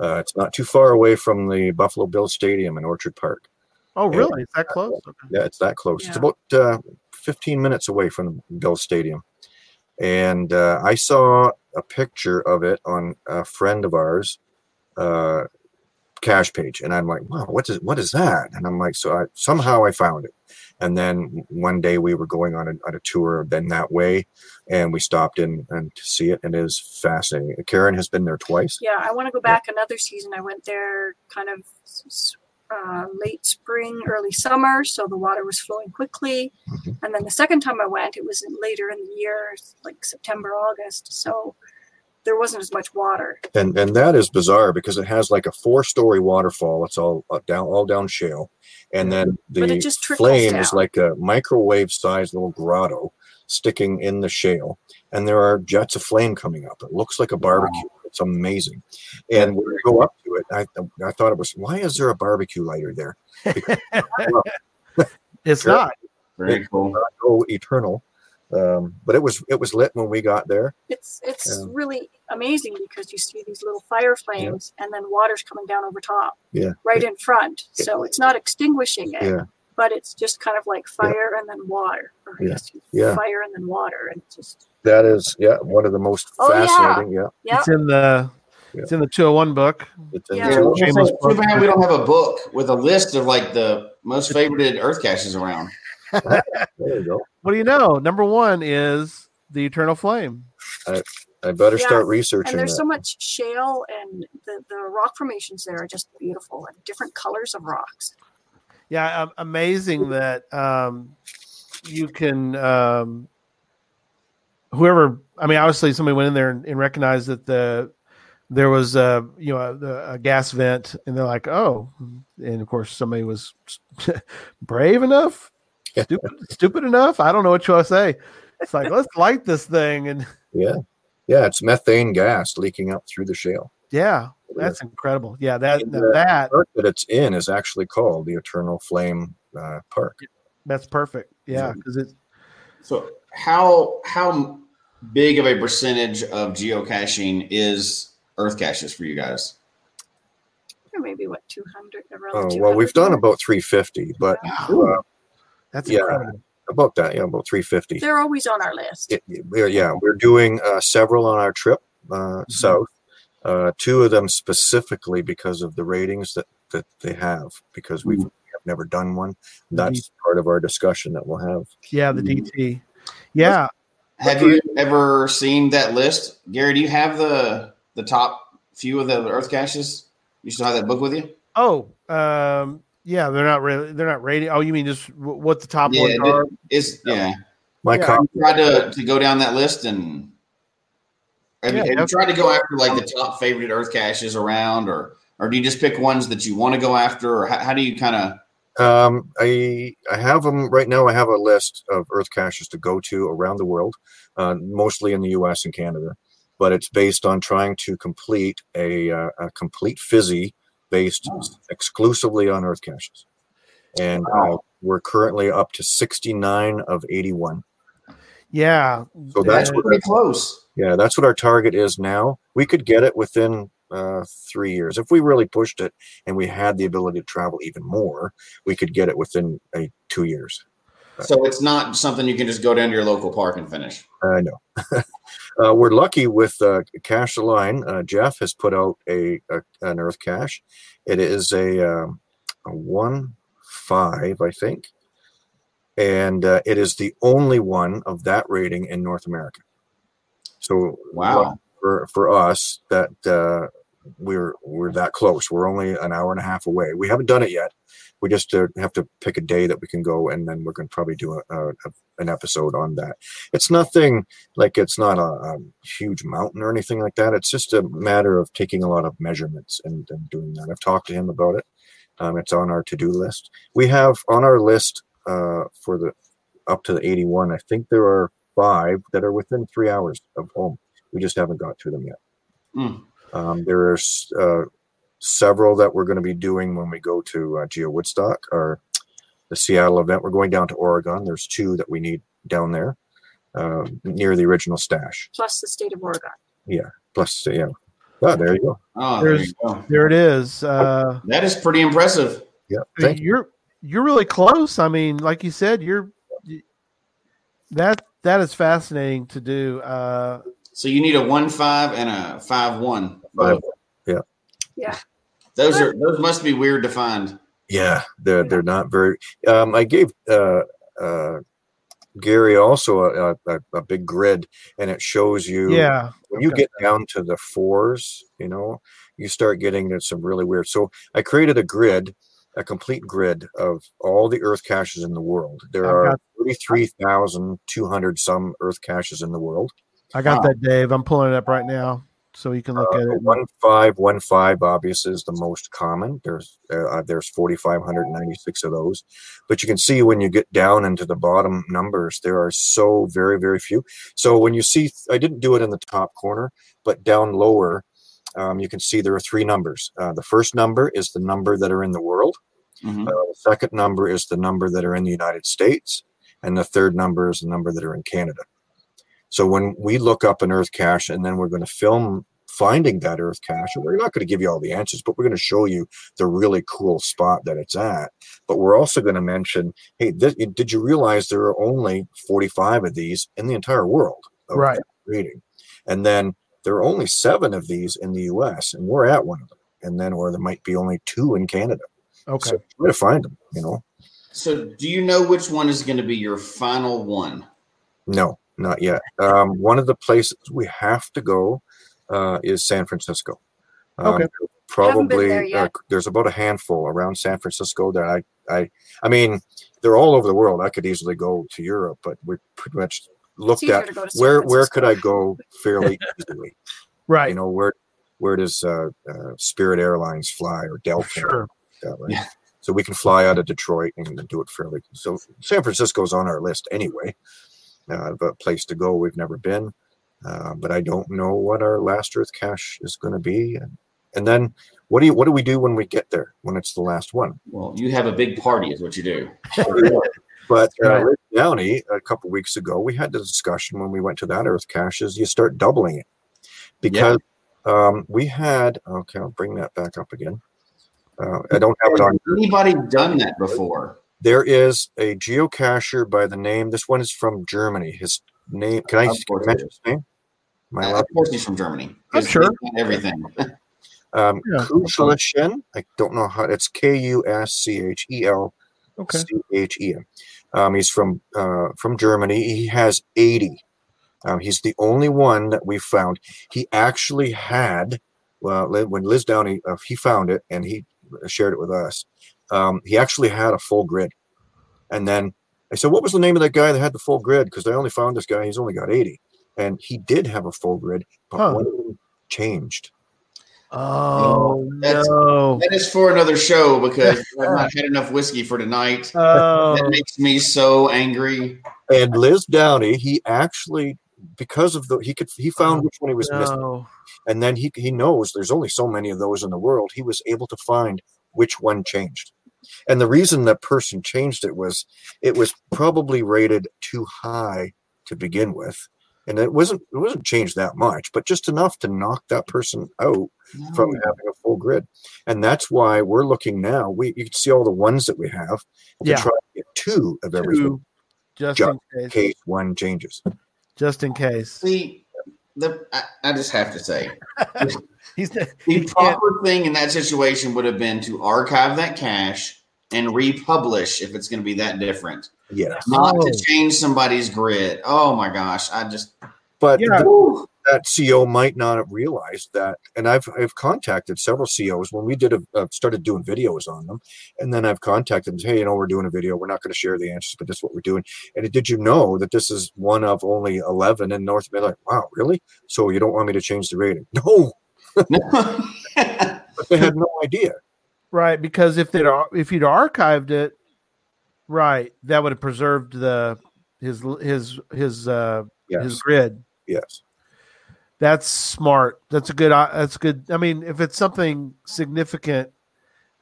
It's not too far away from the Buffalo Bills Stadium in Orchard Park. Oh, really? It's that close? Okay. Yeah, it's that close. Yeah. It's about 15 minutes away from the Bills Stadium. And I saw a picture of it on a friend of ours, cache page, and I'm like, wow, what is that? And I'm like, so somehow I found it. And then one day we were going on a tour then that way, and we stopped in and to see it, and it is fascinating. Karen has been there twice. Yeah, I want to go back another season. I went there kind of late spring, early summer, so the water was flowing quickly. Mm-hmm. And then the second time I went, it was later in the year, like September, August. So there wasn't as much water, and that is bizarre because it has like a 4-story waterfall. It's all down shale, and then the flame is like a microwave-sized little grotto sticking in the shale, and there are jets of flame coming up. It looks like a barbecue. Wow. It's amazing, and when we go up to it, I thought it was, why is there a barbecue lighter there? Because, well, it's not very cool. Oh, eternal. But it was lit when we got there. It's really amazing because you see these little fire flames and then water's coming down over top. Yeah. Right in front. So it's not extinguishing it, but it's just kind of like fire and then water. Or fire and then water. And just that is one of the most fascinating. Yeah. Yeah. It's in the it's in the 201 book. It's in the 201 book. Too bad we don't have a book with a list of like the most favorited Earth caches around. There you go. What do you know? Number one is the Eternal Flame. I better start researching. And there's so much shale, and the rock formations there are just beautiful, and different colors of rocks. Yeah, amazing that you can. Obviously, somebody went in there and recognized that there was a gas vent, and they're like, oh, and of course somebody was brave enough. Stupid enough? I don't know what you want to say. It's like, let's light this thing. And it's methane gas leaking up through the shale. Yeah, that's incredible. Yeah, that park that it's in is actually called the Eternal Flame Park. That's perfect. Yeah, because so how big of a percentage of geocaching is Earth caches for you guys? Maybe 200 around. Oh, well, we've done about 350, but. Wow. That's incredible. About that. Yeah, about 350. They're always on our list. We're doing several on our trip south. Two of them specifically because of the ratings that they have, because we have never done one. That's part of our discussion that we'll have. Yeah, the DT. Yeah. Have you ever seen that list, Gary? Do you have the top few of the Earth caches? You still have that book with you? Oh. Yeah, they're not rated. Oh, you mean just what the top ones are? I tried to go down that list and have you tried to go after like the top favorite Earth caches around, or do you just pick ones that you want to go after, or how do you kind of? I have them right now. I have a list of Earth caches to go to around the world, mostly in the U.S. and Canada, but it's based on trying to complete a complete fizzy. Based exclusively on Earth caches, and we're currently up to 69 of 81. Yeah, so that's pretty close. Yeah, that's what our target is now. We could get it within 3 years if we really pushed it, and we had the ability to travel even more. We could get it within 2 years. So it's not something you can just go down to your local park and finish. I know. We're lucky with Cache the Line. Jeff has put out an Earth cache. It is a 1.5, I think. And it is the only one of that rating in North America. So wow, for us that we're that close. We're only an hour and a half away. We haven't done it yet. We just have to pick a day that we can go, and then we're going to probably do an episode on that. It's nothing like it's not a huge mountain or anything like that. It's just a matter of taking a lot of measurements and doing that. I've talked to him about it. It's on our to-do list. We have on our list for the up to the 81, I think there are 5 that are within 3 hours of home. We just haven't got to them yet. There are several that we're going to be doing when we go to Geo Woodstock or the Seattle event. We're going down to Oregon. There's 2 that we need down there near the original stash. Plus the state of Oregon. Yeah. Plus, yeah. Oh, there you go. Oh, there you go. There it is. That is pretty impressive. Yeah. You're really close. I mean, like you said, that is fascinating to do. So you need a 1.5 and a 5.1. Yeah. Yeah. Those must be weird to find. Yeah, they're not very. I gave Gary also a big grid, and it shows you. Yeah. When you get down to the 4s, you start getting into some really weird. So I created a grid, a complete grid of all the Earth caches in the world. There are 33,200 some Earth caches in the world. I got that, Dave. I'm pulling it up right now so you can look at it. 1515 obviously is the most common. There's 4,596 of those, but you can see when you get down into the bottom numbers, there are so very, very few. So when you see, I didn't do it in the top corner, but down lower, you can see there are 3 numbers. The first number is the number that are in the world. Mm-hmm. The second number is the number that are in the United States, and the third number is the number that are in Canada. So when we look up an Earth cache, and then we're going to film finding that Earth cache, we're not going to give you all the answers, but we're going to show you the really cool spot that it's at. But we're also going to mention, hey, did you realize there are only 45 of these in the entire world? Right. Reading, and then there are only 7 of these in the U.S., and we're at one of them. And then, or there might be only 2 in Canada. Okay. So try to find them, So do you know which one is going to be your final one? No. Not yet. One of the places we have to go is San Francisco. Okay. Probably there there's about a handful around San Francisco that I mean, they're all over the world. I could easily go to Europe, but we pretty much looked at where could I go fairly easily. Right. Where does Spirit Airlines fly or Delta? Sure. That way. Yeah. So we can fly out of Detroit and do it fairly. So San Francisco's on our list anyway. A place to go we've never been, but I don't know what our last Earth cache is going to be, and then what do we do when we get there, when it's the last one? Well, you have a big party is what you do. But Liz Downey, a couple weeks ago, we had the discussion when we went to that Earth cache is you start doubling it because we had I'll bring that back up again. I don't have it on. Has anybody done that before? There is a geocacher by the name. This one is from Germany. His name. Can I mention his name? Of course, he's from Germany. I'm sure. Everything. Kuschelchen. I don't know how. It's Kuschelchen. He's from Germany. He has 80. He's the only one that we found. He actually had. Well, when Liz Downey he found it and he shared it with us. He actually had a full grid. And then I said, what was the name of that guy that had the full grid? Because I only found this guy. He's only got 80. And he did have a full grid, but one of them changed. Oh, no. That is for another show because I've not had enough whiskey for tonight. Oh. That makes me so angry. And Liz Downey, he actually, because of he found which one he was missing. And then he knows there's only so many of those in the world. He was able to find which one changed. And the reason that person changed it was probably rated too high to begin with, and it wasn't changed that much, but just enough to knock that person out from having a full grid. And that's why we're looking now. You can see all the ones that we have to try to get 2 of everything, just in case one changes. Just in case. See, I just have to say. The proper thing in that situation would have been to archive that cache and republish if it's going to be that different. Yes. Not to change somebody's grid. Oh my gosh, I just. But that CO might not have realized that, and I've contacted several COs when we started doing videos on them, and then I've contacted them. Hey, we're doing a video. We're not going to share the answers, but this is what we're doing. And did you know that this is one of only 11 in North America? Like, wow, really? So you don't want me to change the rating? No. But they had no idea. Right, because if you'd archived it, right, that would have preserved his grid. Yes. That's smart. That's good. I mean, if it's something significant,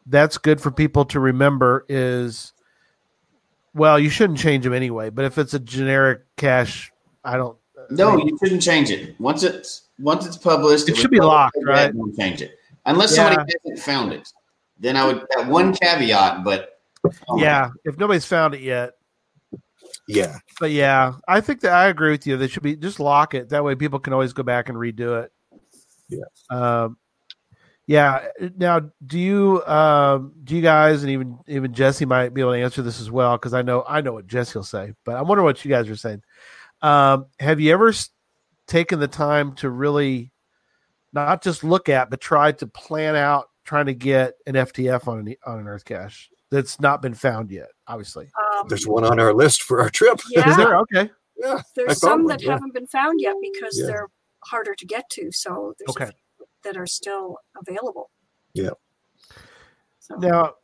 that's good for people to remember is, well, you shouldn't change them anyway, but if it's a generic cache, you shouldn't change it. Once it's published, it should be locked, right? Don't change it. Unless somebody hasn't found it. Then I would that one caveat, but if nobody's found it yet. Yeah. But yeah, I think that I agree with you. They should be just lock it. That way people can always go back and redo it. Yeah. Now, do you guys, and even Jesse might be able to answer this as well, because I know what Jesse will say, but I wonder what you guys are saying. Have you ever taken the time to really not just look at, but try to plan out trying to get an FTF on an Earth cache that's not been found yet? Obviously, there's one on our list for our trip. Yeah. Is there? Okay. Yeah, there's some that haven't been found yet because they're harder to get to. So there's a few that are still available. Yeah. So now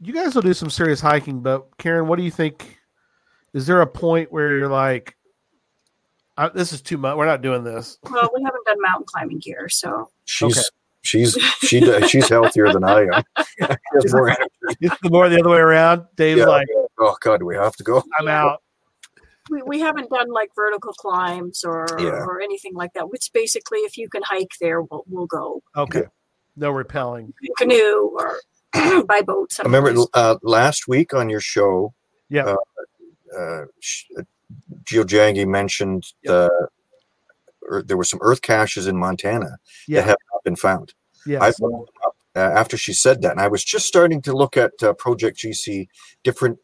you guys will do some serious hiking, but Karen, what do you think? Is there a point where you're like, "This is too much. We're not doing this." Well, we haven't done mountain climbing gear, so she's healthier than I am. It's more the other way around. Dave's like, "Oh God, we have to go. I'm out." We haven't done like vertical climbs or anything like that. Which basically, if you can hike there, we'll go. Okay, no rappelling, canoe or by boat. I remember last week on your show. Yeah, Geojangi mentioned there were some Earth caches in Montana that have not been found. Yes. I looked them up after she said that, and I was just starting to look at Project GC, different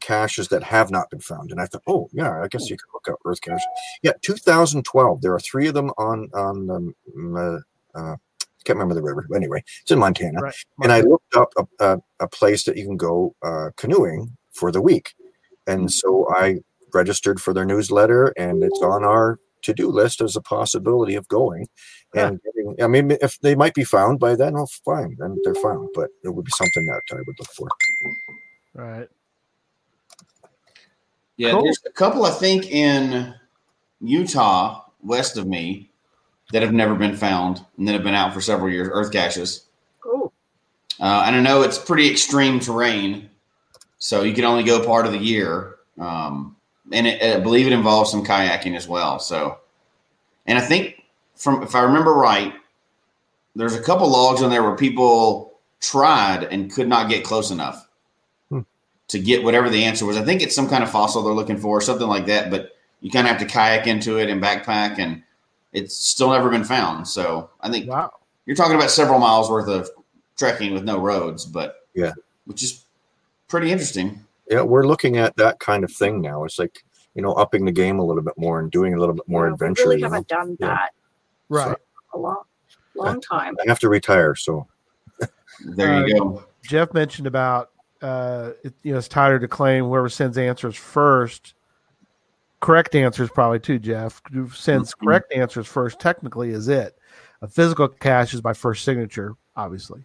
caches that have not been found, and I thought, I guess you could look up Earth caches. Yeah, 2012, there are 3 of them on can't remember the river, but anyway, it's in Montana. Right. And I looked up a place that you can go canoeing for the week, and so I registered for their newsletter, and it's on our to-do list as a possibility of going and getting, I mean, if they might be found by then, well, fine, then they're found, but it would be something that I would look for. Right. Yeah, cool. There's a couple, I think, in Utah, west of me, that have never been found and that have been out for several years, Earth caches. Cool. And I know it's pretty extreme terrain, so you can only go part of the year. And I believe it involves some kayaking as well. So, and I think if I remember right, there's a couple logs on there where people tried and could not get close enough to get whatever the answer was. I think it's some kind of fossil they're looking for or something like that, but you kind of have to kayak into it and backpack, and it's still never been found. So I think you're talking about several miles worth of trekking with no roads, but which is pretty interesting. Yeah, we're looking at that kind of thing now. It's like, upping the game a little bit more and doing a little bit more adventure. We really haven't done that. Right. So, a long time. I have to retire, so. There you go. Jeff mentioned about, it's tighter to claim whoever sends answers first. Correct answers probably too, Jeff. Who sends correct answers first technically is it. A physical cache is by first signature, obviously.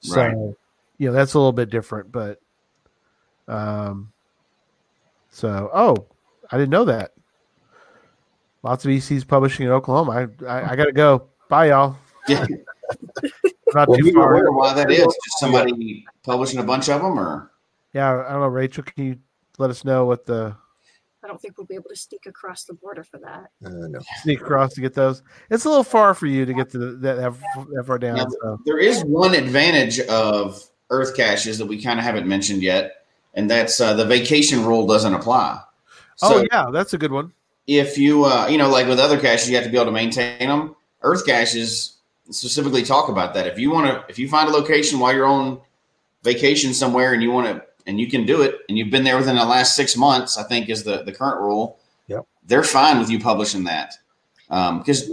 So, right. That's a little bit different, but. I didn't know that. Lots of ECs publishing in Oklahoma. I gotta go. Bye, y'all. Yeah. Not too far. Wonder why that is. Just somebody publishing a bunch of them, or? Yeah, I don't know. Rachel, can you let us know what the? I don't think we'll be able to sneak across the border for that. No. Sneak across to get those. It's a little far for you to get to that far down. Now, so. There is one advantage of Earth caches that we kind of haven't mentioned yet. And that's the vacation rule doesn't apply. So that's a good one. If you, like with other caches, you have to be able to maintain them. Earth caches specifically talk about that. If you find a location while you're on vacation somewhere and you want to, and you can do it, and you've been there within the last 6 months, I think is the current rule. Yep. They're fine with you publishing that because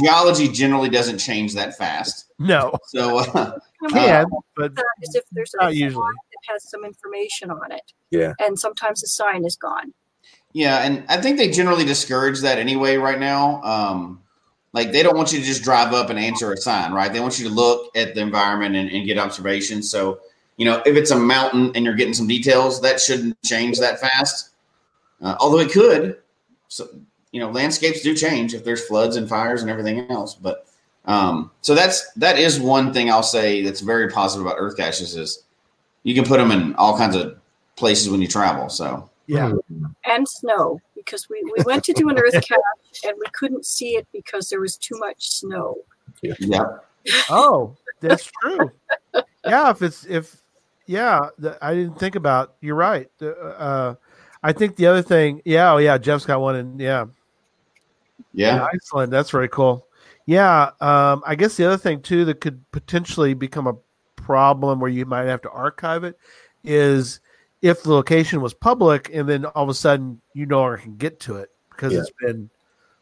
geology generally doesn't change that fast. No. So but if there's not usually. Has some information on it. Yeah. And sometimes the sign is gone. Yeah. And I think they generally discourage that anyway right now. Like, they don't want you to just drive up and answer a sign, right? They want you to look at the environment and get observations. So, you know, if it's a mountain and you're getting some details, that shouldn't change that fast. Although it could. So, you know, landscapes do change if there's floods and fires and everything else. But so that is one thing I'll say that's very positive about Earth caches is you can put them in all kinds of places when you travel. So, yeah. And snow. Because we went to do an Earth cache and we couldn't see it because there was too much snow. Yeah. Oh, that's true. Yeah, I didn't think about. You're right. I think the other thing. Yeah. Oh, yeah. Jeff's got one, and yeah. In Iceland. That's very cool. Yeah. I guess the other thing too that could potentially become a problem where you might have to archive it is if the location was public, and then all of a sudden you no longer can get to it because it's been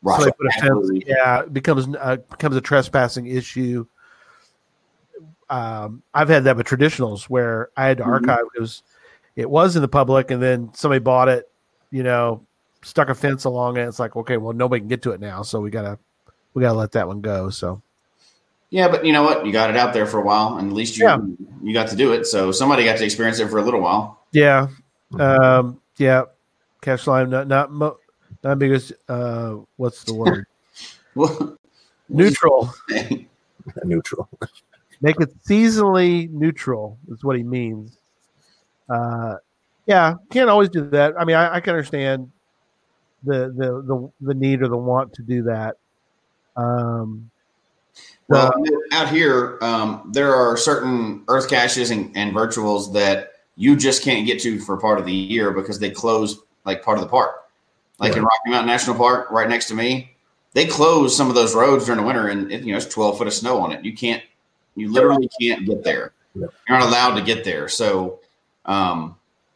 right. So offense, it becomes a trespassing issue. I've had that with traditionals where I had to archive because it was in the public, and then somebody bought it, you know, stuck a fence along it. It's like, okay, well, nobody can get to it now, so we gotta let that one go. So. Yeah, but you know what? You got it out there for a while, and at least you got to do it. So somebody got to experience it for a little while. Yeah, Cachly, not biggest. What's the word? Well, neutral. Neutral. Make it seasonally neutral is what he means. Can't always do that. I mean, I can understand the need or the want to do that. Well, out here, there are certain Earth caches and virtuals that you just can't get to for part of the year because they close like part of the park. Like in Rocky Mountain National Park, right next to me, they close some of those roads during the winter, and it's 12 foot of snow on it. You literally can't get there. You're not allowed to get there. So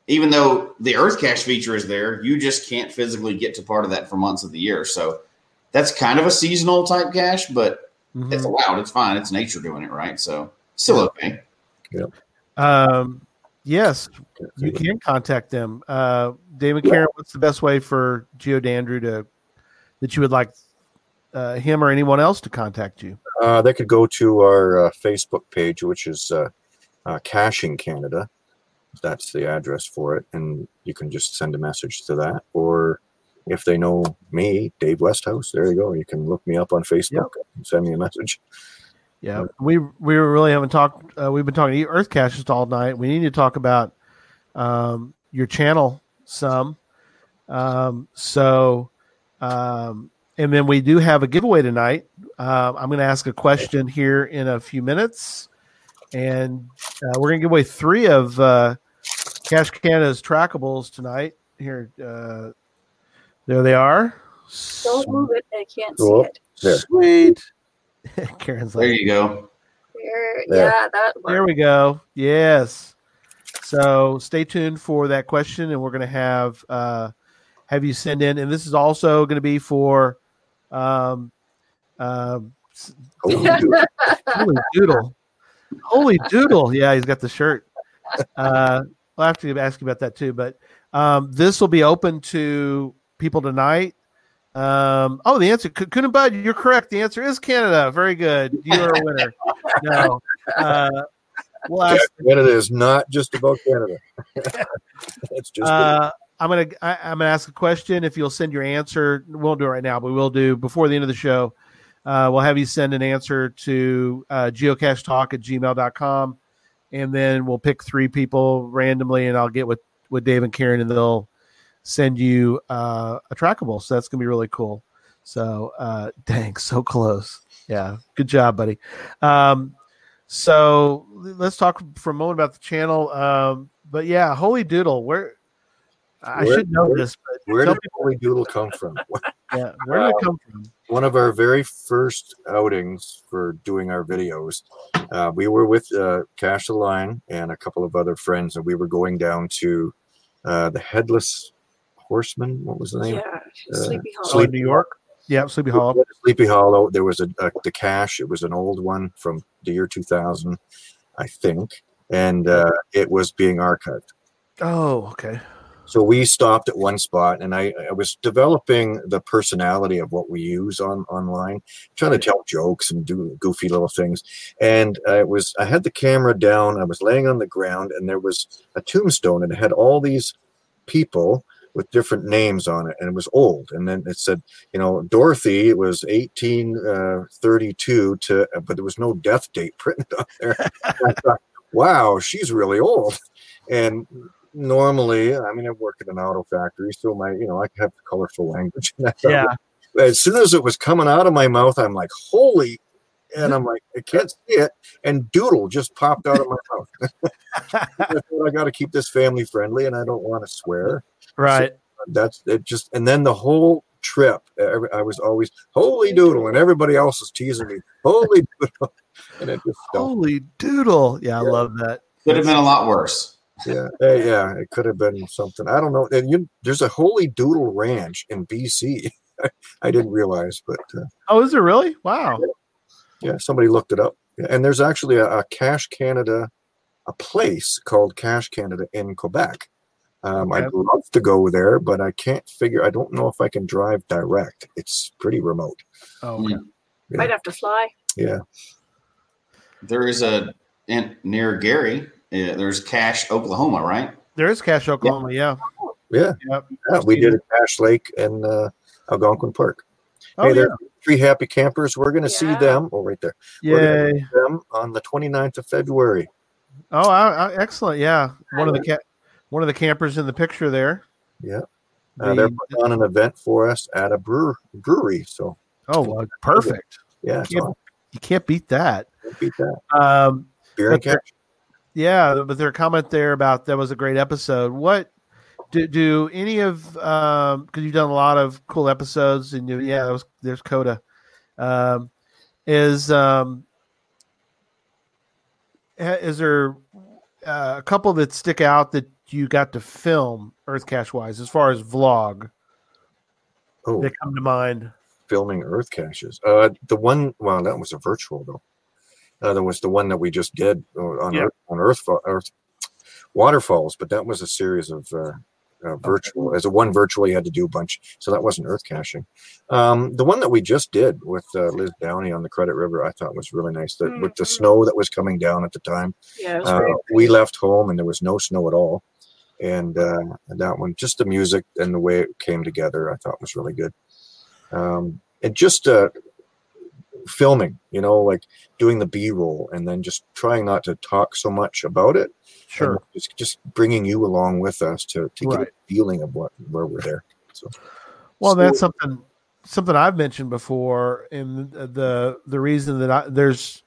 even though the Earth cache feature is there, you just can't physically get to part of that for months of the year. So that's kind of a seasonal type cache, but it's allowed. It's fine. It's nature doing it, right? So still okay. Yeah. Yes, you can contact them. Dave and Karen, what's the best way for Geodandrew that you would like him or anyone else to contact you? They could go to our Facebook page, which is Caching Canada. That's the address for it, and you can just send a message to that. Or if they know me, Dave Westhouse, there you go. You can look me up on Facebook and send me a message. Yeah, we really haven't talked. We've been talking Earth caches all night. We need to talk about your channel some. And then we do have a giveaway tonight. I'm going to ask a question here in a few minutes, and we're going to give away three of Cache Canada's trackables tonight. Here, there they are. Don't move it; I can't see it. There. Sweet. Karen's like, there you go. There. Yeah, that one. There we go. Yes. So stay tuned for that question, and we're going to have you send in, and this is also going to be for. Holy doodle. Yeah, he's got the shirt. I'll have to ask you about that too, but this will be open to people tonight. The answer, Kunabud, you're correct. The answer is Canada. Very good. You are a winner. No. Canada is not just about Canada. It's just I'm gonna ask a question. If you'll send your answer, we won't do it right now, but we will do before the end of the show. We'll have you send an answer to geocachetalk@gmail.com, and then we'll pick three people randomly, and I'll get with Dave and Karen, and they'll send you a trackable. So that's gonna be really cool. So dang, so close. Yeah, good job, buddy. So let's talk for a moment about the channel. But yeah, Holy Doodle, I should know this. But where did Holy Doodle come from? Yeah, where did it come from? One of our very first outings for doing our videos, we were with Cash the Line and a couple of other friends, and we were going down to the Headless Horseman. What was the name? Yeah, Sleepy Hollow. Sleepy, New York. Yeah, Sleepy Hollow. Sleepy Hollow. There was the cache. It was an old one from the year 2000, I think, and it was being archived. Oh, okay. So we stopped at one spot, and I was developing the personality of what we use online, trying to tell jokes and do goofy little things. And I had the camera down. I was laying on the ground, and there was a tombstone, and it had all these people with different names on it, and it was old. And then it said, you know, Dorothy, it was 1832 but there was no death date printed on there. I thought, wow, she's really old. And normally, I mean, I work at an auto factory, so I have colorful language. Yeah. As soon as it was coming out of my mouth, I'm like, holy, and I'm like, I can't see it. And doodle just popped out of my mouth. I got to keep this family friendly, and I don't want to swear. Right. So that's it. Just, and then the whole trip, I was always holy doodle, and everybody else was teasing me, holy doodle, and it just holy doodle. Yeah, I love that. Could have been a lot worse. Yeah, it could have been something. I don't know. And there's a holy doodle ranch in BC. I didn't realize, but oh, is there really? Wow. Yeah, somebody looked it up, and there's actually a Cache Canada, a place called Cache Canada in Quebec. I'd love to go there, but I can't figure. I don't know if I can drive direct. It's pretty remote. Oh, okay. Yeah. I'd have to fly. Yeah. There is near Gary. Yeah, there's Cache, Oklahoma, right? There is Cache, Oklahoma. Yeah. Yep. Yeah, we did a Cache Lake in Algonquin Park. Oh, hey, there are three happy campers. We're going to see them. Oh, right there. Yay. We're going to see them on the 29th of February. Oh, excellent. Yeah. One of the campers in the picture there. Yeah. They're putting on an event for us at a brewery. So. Oh, perfect. Yeah. You can't beat that. Beer and Cache. Yeah, but their comment there about that was a great episode. What do any of because you've done a lot of cool episodes, and there's Coda. Is there a couple that stick out that you got to film Earth Cache wise as far as vlog? Oh, that come to mind. Filming Earth Caches. That was a virtual though. There was the one that we just did on Earth Waterfalls, but that was a series of virtual. As a one virtual, you had to do a bunch, so that wasn't Earth caching. The one that we just did with Liz Downey on the Credit River, I thought was really nice. That with the snow that was coming down at the time, we left home and there was no snow at all, and that one, just the music and the way it came together, I thought was really good, and just. Filming, like doing the B-roll and then just trying not to talk so much about it. Sure. Just bringing you along with us to get a feeling of where we're there. So, that's something I've mentioned before. And the reason that there's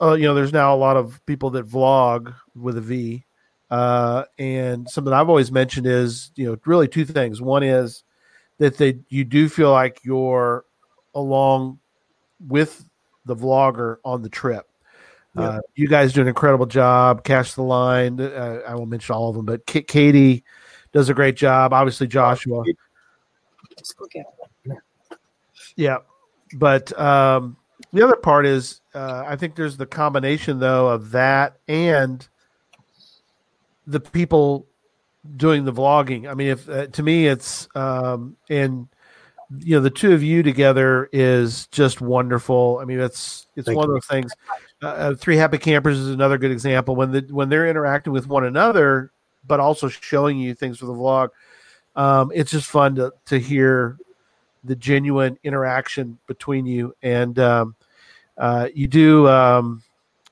now a lot of people that vlog with a V. And something I've always mentioned is, really two things. One is that you do feel like you're along with the vlogger on the trip. You guys do an incredible job. Cash the Line. I won't mention all of them, but Katie does a great job. Obviously, Joshua. Yeah. But the other part is I think there's the combination, though, of that and the people doing the vlogging. I mean, if to me, it's the two of you together is just wonderful. I mean, it's one of those things. Three Happy Campers is another good example when they're interacting with one another, but also showing you things for the vlog. It's just fun to hear the genuine interaction between you, and you do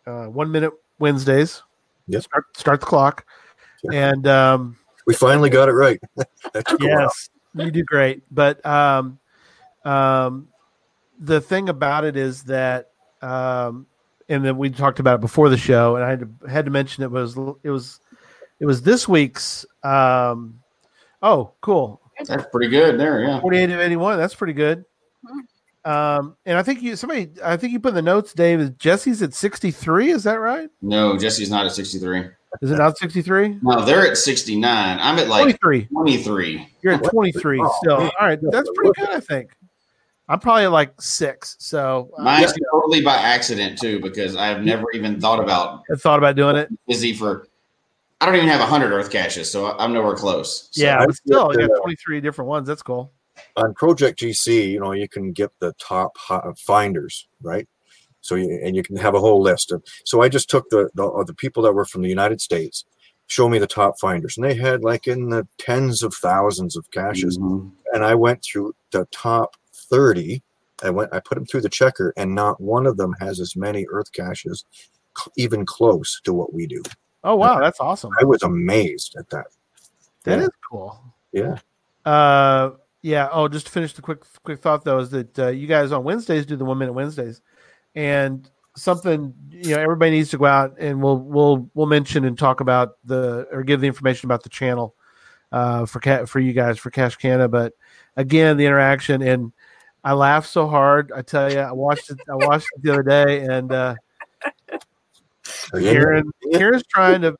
1 minute Wednesdays. Yes, start the clock, and we finally got it right. That took a while. You do great, but the thing about it is that, and then we talked about it before the show, and I had to mention it was this week's. Oh, cool! That's pretty good there. Yeah, 48 of 81. That's pretty good. And I think you put in the notes, Dave. Is Jesse's at 63? Is that right? No, Jesse's not at 63. Is it not 63? No, they're at 69. I'm at like 23. You're at 23 still. All right. That's pretty good, I think. I'm probably like 6. So mine's totally by accident too, because I've never even thought about doing it. Busy for I don't even have 100 Earth caches, so I'm nowhere close. So yeah, but still, you got 23 different ones. That's cool. On Project GC, you know, you can get the top finders, right? So you can have a whole list. So I just took the people that were from the United States, show me the top finders, and they had like in the tens of thousands of caches. Mm-hmm. And I went through the top 30. I put them through the checker, and not one of them has as many Earth caches, even close to what we do. Oh wow, that's awesome! I was amazed at that. That is cool. Yeah. Yeah. Oh, just to finish the quick thought though is that you guys on Wednesdays do the 1 minute Wednesdays, and something everybody needs to go out and we'll mention and talk about give the information about the channel for you guys for Cache Canada. But again, the interaction, and I laughed so hard. I tell you, I watched it the other day, and. Karen's trying to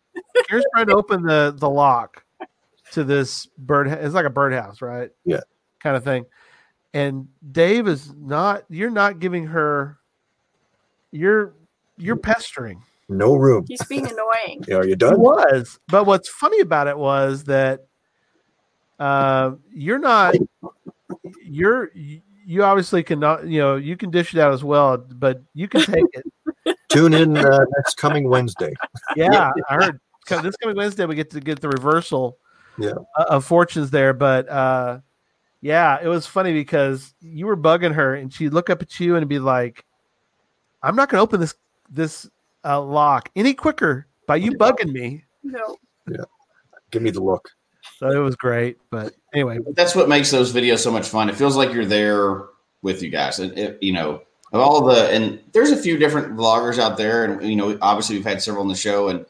open the lock to this bird. It's like a birdhouse, right? Yeah, kind of thing. And Dave is not. You're not giving her. You're pestering. No room. He's being annoying. Yeah, are you done? He was. But what's funny about it was that you're not. You obviously cannot. You can dish it out as well, but you can take it. Tune in next coming Wednesday. Yeah, I heard this coming Wednesday we get to get the reversal of fortunes there. But it was funny because you were bugging her, and she'd look up at you and be like, "I'm not going to open this lock any quicker by you bugging me." No. Yeah, give me the look. So it was great, but anyway, that's what makes those videos so much fun. It feels like you're there with you guys, and. Of all and there's a few different vloggers out there, and obviously we've had several on the show, and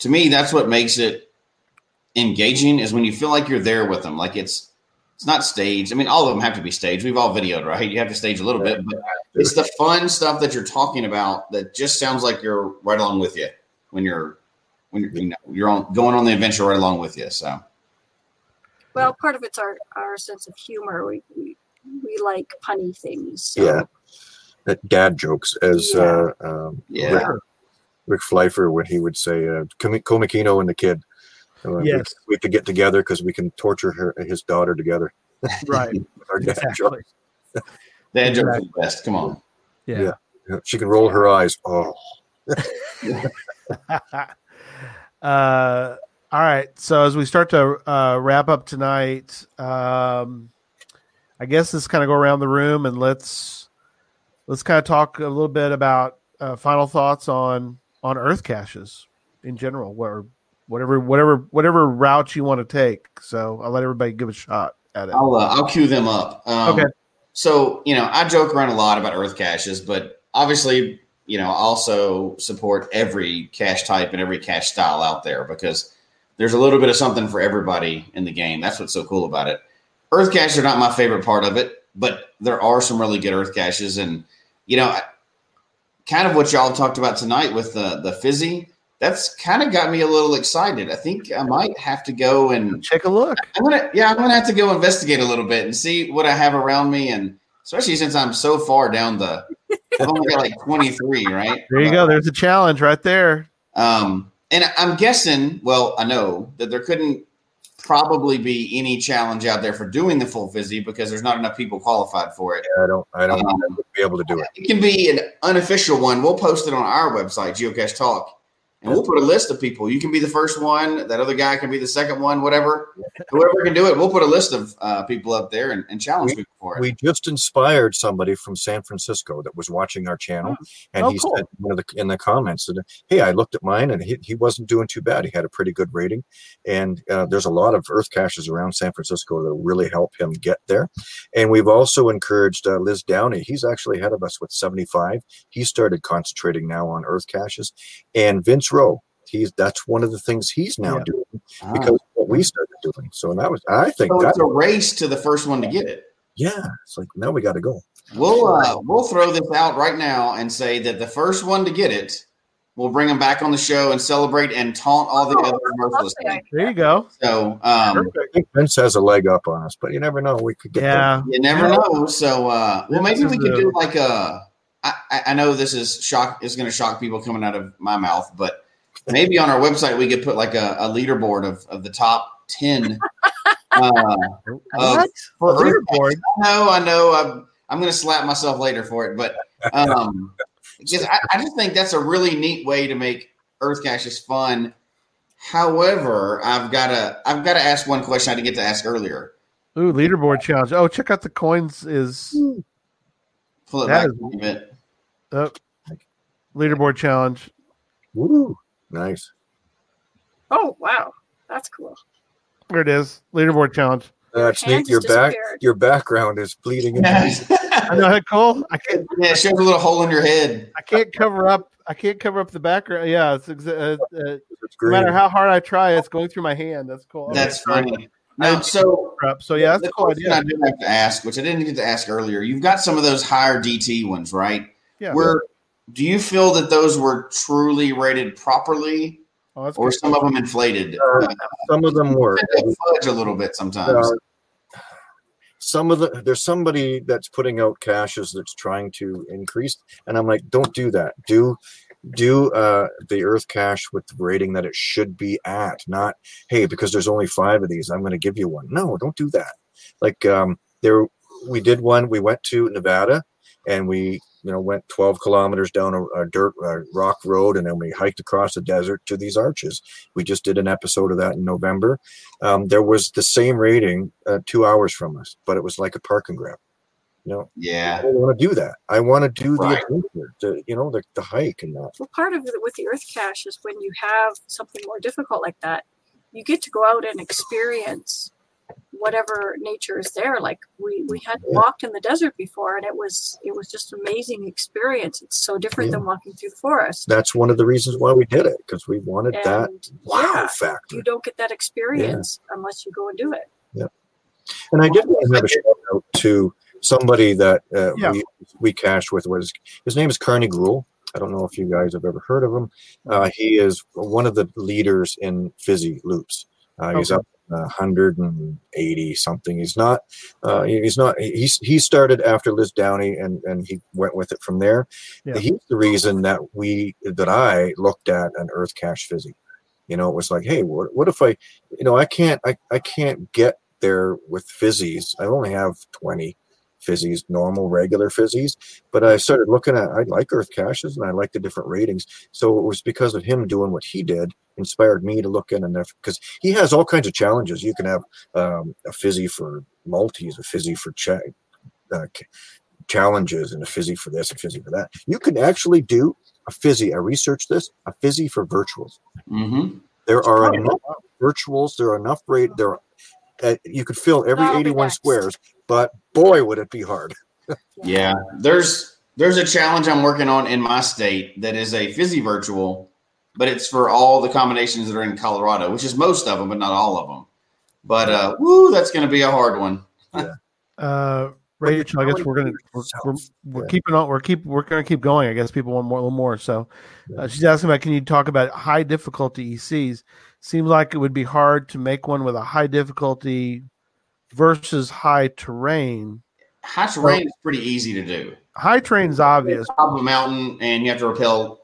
to me that's what makes it engaging is when you feel like you're there with them, like it's not staged. I mean, all of them have to be staged. We've all videoed, right? You have to stage a little bit, but it's the fun stuff that you're talking about that just sounds like you're right along with you when you're you're going on the adventure right along with you. So, well, part of it's our sense of humor. We like punny things. So. Yeah. Dad jokes, as Rick Fleifer, when he would say, Komikino and the kid. Yes. We could get together because we can torture his daughter together. Right. Our dad jokes. Dad jokes are the best. Come on. Yeah. She can roll her eyes. Oh. All right. So as we start to wrap up tonight, I guess let's kind of go around the room and let's kind of talk a little bit about final thoughts on Earth caches in general, or whatever route you want to take. So I'll let everybody give a shot at it. I'll cue them up. Okay. So I joke around a lot about Earth caches, but obviously I also support every cache type and every cache style out there because there's a little bit of something for everybody in the game. That's what's so cool about it. Earth caches are not my favorite part of it, but there are some really good Earth caches, and kind of what y'all talked about tonight with the fizzy, that's kind of got me a little excited. I think I might have to go and check a look. I'm going to have to go investigate a little bit and see what I have around me. And especially since I'm so far down I've only got like 23, right? There you go. There's a challenge right there. And I'm guessing, I know that there couldn't probably be any challenge out there for doing the full fizzy because there's not enough people qualified for it. Yeah, I don't be able to do it. It can be an unofficial one. We'll post it on our website, Geocache Talk, and we'll put a list of people. You can be the first one. That other guy can be the second one, whatever. Whoever can do it, we'll put a list of people up there and challenge people for it. We just inspired somebody from San Francisco that was watching our channel, and he said in the comments that, hey, I looked at mine, and he wasn't doing too bad. He had a pretty good rating, and there's a lot of Earth caches around San Francisco that really help him get there. And we've also encouraged Liz Downey. He's actually ahead of us with 75. He started concentrating now on Earth caches, and Vince Row. That's one of the things he's now doing because of what we started doing. So that was it's a race to the first one to get it. Yeah, it's like now we got to go. We'll throw this out right now and say that the first one to get it, we'll bring them back on the show and celebrate and taunt all the other merciless things. There you go. So I think Vince has a leg up on us, but you never know. We could get there. You never know. So maybe we could do like a. I know this is going to shock people coming out of my mouth, but Maybe on our website we could put like a leaderboard of the top 10. What? For leaderboard? I know. I'm going to slap myself later for it, but I just think that's a really neat way to make Earth Caches fun. However, I've got to ask one question I didn't get to ask earlier. Ooh, leaderboard challenge! Oh, check out the coins. Pull it back a bit. Oh, leaderboard challenge. Ooh, nice. Oh wow, that's cool. There it is. Leaderboard challenge. Snake, your background is bleeding. I know that, Cole. I can't. Yeah, it shows a little hole in your head. I can't cover up the background. Yeah, it's no matter how hard I try, it's going through my hand. That's cool. That's funny. No, so yeah, that's a cool idea. I did have to ask, which I didn't get to ask earlier. You've got some of those higher DT ones, right? Yeah. Do you feel that those were truly rated properly, or some of them inflated? Some of them were. They fudge a little bit sometimes. There's somebody that's putting out caches that's trying to increase, and I'm like, don't do that. Do the Earth cache with the rating that it should be at, not, hey, because there's only 5 of these, I'm going to give you one. No, don't do that. Like we did one. We went to Nevada, and we went 12 kilometers down a rock road, and then we hiked across the desert to these arches. We just did an episode of that in November. There was the same rating 2 hours from us, but it was like a park and grab. Yeah, I don't want to do that. I want to do the hike and that. Well, part of it with the Earth Cache is when you have something more difficult like that, you get to go out and experience whatever nature is there. Like we had walked in the desert before, and it was just an amazing experience. It's so different than walking through the forest. That's one of the reasons why we did it, because we wanted that wow factor. You don't get that experience unless you go and do it. Yeah, and I did want to have a shout out to somebody that we cached with. Was his name is Carney Gruel. I don't know if you guys have ever heard of him. He is one of the leaders in fizzy loops. He's up 180 something. He started after Liz Downey and he went with it from there. Yeah. He's the reason that I looked at an Earth Cache fizzy. It was like, hey, what if I can't get there with fizzies. I only have 20 fizzies, normal regular fizzies, but I started looking at, I like Earth caches and I like the different ratings. So it was because of him doing what he did inspired me to look in enough, because he has all kinds of challenges. You can have a fizzy for multis, a fizzy for challenges, and a fizzy for this, a fizzy for that. You can actually do a fizzy. I researched this, a fizzy for virtuals. Mm-hmm. There are enough virtuals. There are enough rate. There are, you could fill every 81 squares, but boy, would it be hard. Yeah. There's a challenge I'm working on in my state that is a fizzy virtual, but it's for all the combinations that are in Colorado, which is most of them, but not all of them. But, that's going to be a hard one. Yeah. Rachel, I guess we're going to keep going. I guess people want more, a little more. So she's asking about, can you talk about high difficulty ECs? Seems like it would be hard to make one with a high difficulty versus high terrain. High terrain is pretty easy to do. High terrain's obvious. Top of a mountain, and you have to rappel.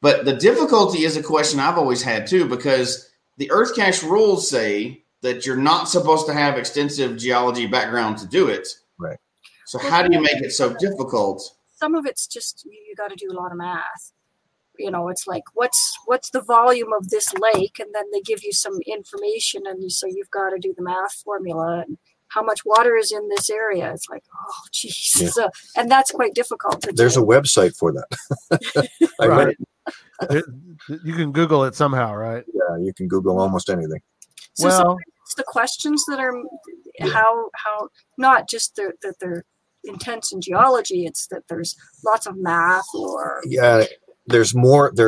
But the difficulty is a question I've always had too, because the Earth Cache rules say that you're not supposed to have extensive geology background to do it. Right. So how do you make it so difficult? Some of it's just you got to do a lot of math. It's like what's the volume of this lake, and then they give you some information, and so you've got to do the math formula and how much water is in this area. It's like, oh, geez. Yeah. So, and that's quite difficult to do. There's a website for that. Right. You can Google it somehow, right? Yeah, you can Google almost anything. So it's the questions that are how not just that they're intense in geology. It's that there's lots of math or there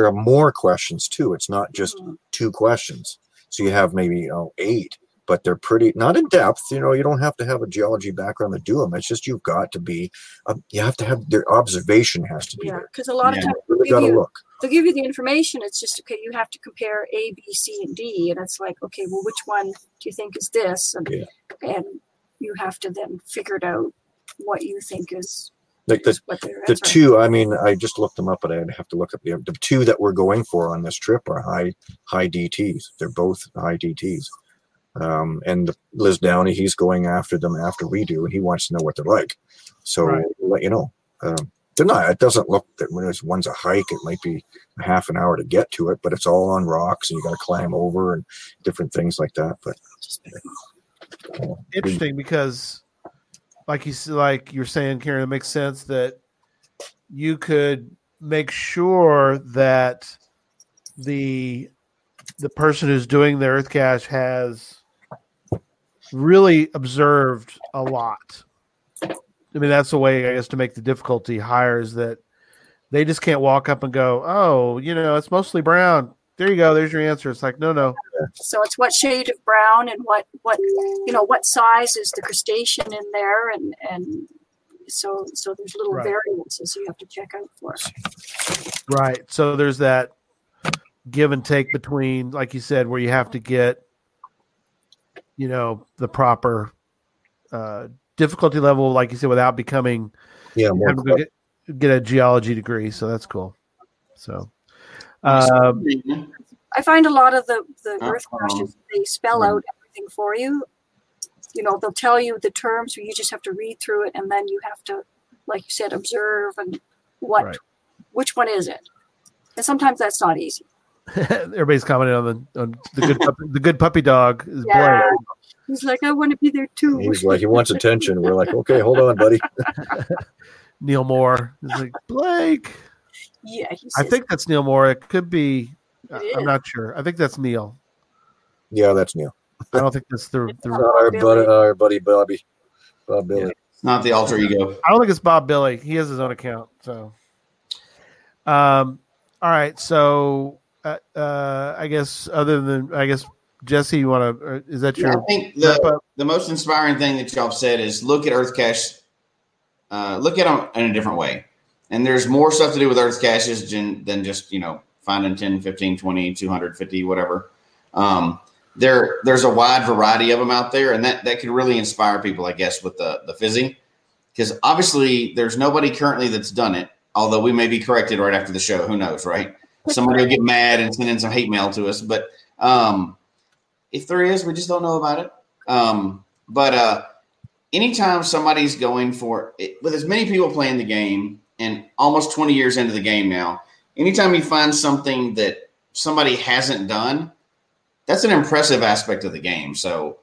are more questions too. It's not just 2 questions. So you have maybe 8, but they're pretty not in depth. You don't have to have a geology background to do them. It's just you've got to be. You have to have their observation has to be there, because a lot of times you really got to look. They'll give you the information. It's just okay. You have to compare A, B, C, and D, and it's like okay, well, which one do you think is this? And you have to then figure it out what you think is. Like the two, I mean, I just looked them up, but I'd have to look up the two that we're going for on this trip are high DTs. They're both high DTs. And Liz Downey, he's going after them after we do, and he wants to know what they're like. So right. We'll let you know. They're not. It doesn't look that when one's a hike, it might be a half an hour to get to it, but it's all on rocks, and you got to climb over and different things like that. But interesting because, like you're saying, Karen, it makes sense that you could make sure that the person who's doing the Earth Cache has really observed a lot. I mean, that's the way, I guess, to make the difficulty higher is that they just can't walk up and go, oh, you know, it's mostly brown. There you go. There's your answer. It's like, no. So it's what shade of brown and what you know, what size is the crustacean in there. And so there's little right. variances you have to check out for. Right. So there's that give and take between, like you said, where you have to get, you know, the proper difficulty level, like you said, without becoming get a geology degree. So that's cool. So I find a lot of the Earth caches, they spell out everything for you. You know, they'll tell you the terms, so you just have to read through it, and then you have to, like you said, observe and what, right. which one is it? And sometimes that's not easy. Everybody's commenting on the good puppy, the good puppy dog is boring. He's like, I want to be there too. He's like, he wants attention. We're like, okay, hold on, buddy. Neil Moore is like, Blake. Yeah, I think that's Neil Moore. It could be. I'm not sure. I think that's Neil. Yeah, that's Neil. I don't think that's the our buddy Bobby. Bob Billy. Yeah. It's not the alter ego. I don't think it's Bob Billy. He has his own account. So, all right. So, I guess Jesse, you want to? Is that your? I think the most inspiring thing that y'all said is look at Earth Cache, look at them in a different way. And there's more stuff to do with Earth Caches than just, you know, finding 10, 15, 20, 200, 50, whatever. There's a wide variety of them out there, and that could really inspire people, I guess, with the fizzy, because obviously there's nobody currently that's done it. Although we may be corrected right after the show, who knows, right? Somebody will get mad and send in some hate mail to us, but. If there is, we just don't know about it. But anytime somebody's going for it, with as many people playing the game and almost 20 years into the game now, anytime you find something that somebody hasn't done, that's an impressive aspect of the game. So,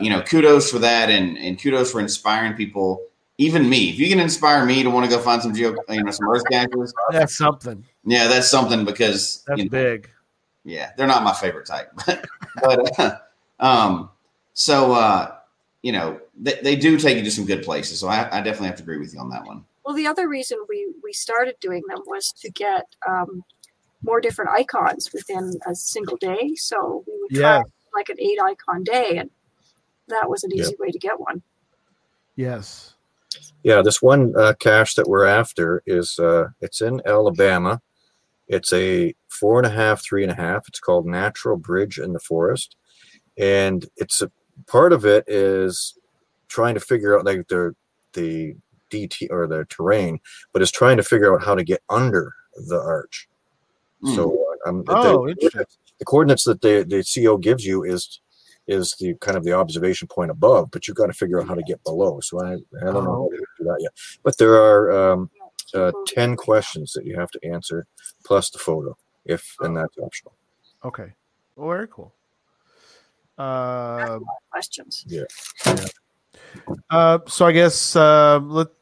you know, kudos for that. And kudos for inspiring people. Even me, if you can inspire me to want to go find some some Earth caches, that's something. Yeah. That's something, because that's big. Yeah, they're not my favorite type, but you know, they do take you to some good places. So I definitely have to agree with you on that one. Well, the other reason we started doing them was to get more different icons within a single day. So we would try like an 8 icon day, and that was an easy way to get one. Yes. Yeah, this one cache that we're after is it's in Alabama. It's a 3.5. It's called Natural Bridge in the Forest. And it's a part of it is trying to figure out like the DT or the terrain, but it's trying to figure out how to get under the arch. Mm. So the coordinates that the CO gives you is the kind of the observation point above, but you've got to figure out how to get below. So I don't know how to do that yet. But there are 10 questions that you have to answer, plus the photo, and that's optional. Okay. Well, very cool. Questions. Yeah. So I guess let's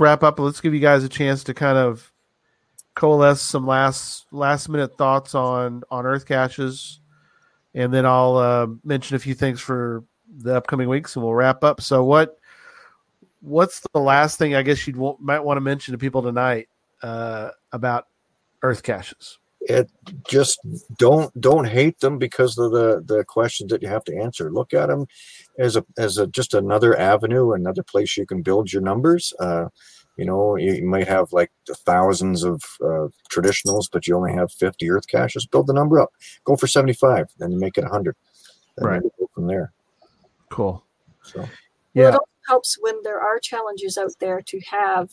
wrap up. Let's give you guys a chance to kind of coalesce some last minute thoughts on Earth caches, and then I'll mention a few things for the upcoming weeks, and we'll wrap up. So what's the last thing I guess you might want to mention to people tonight about Earth caches? It just don't hate them because of the questions that you have to answer. Look at them as just another avenue, another place you can build your numbers. You know, you might have like thousands of traditionals, but you only have 50 Earth caches. Build the number up. Go for 75, then make it 100. Right. Go from there. Cool. So. Yeah. helps when there are challenges out there to have,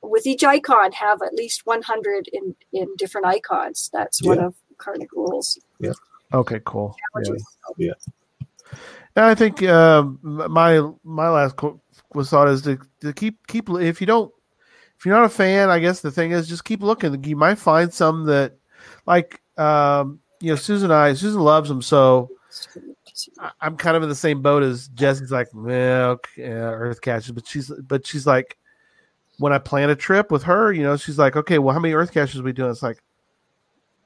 with each icon, have at least 100 in different icons. That's one of Karnak rules. Yeah. Okay, cool. Yeah. And I think my last thought is to keep if you're not a fan, I guess the thing is just keep looking. You might find some that, like, Susan loves them, so I'm kind of in the same boat as Jesse's, like, milk, Earth caches, but she's like, when I plan a trip with her, she's like, okay, well, how many Earth caches are we doing? It's like,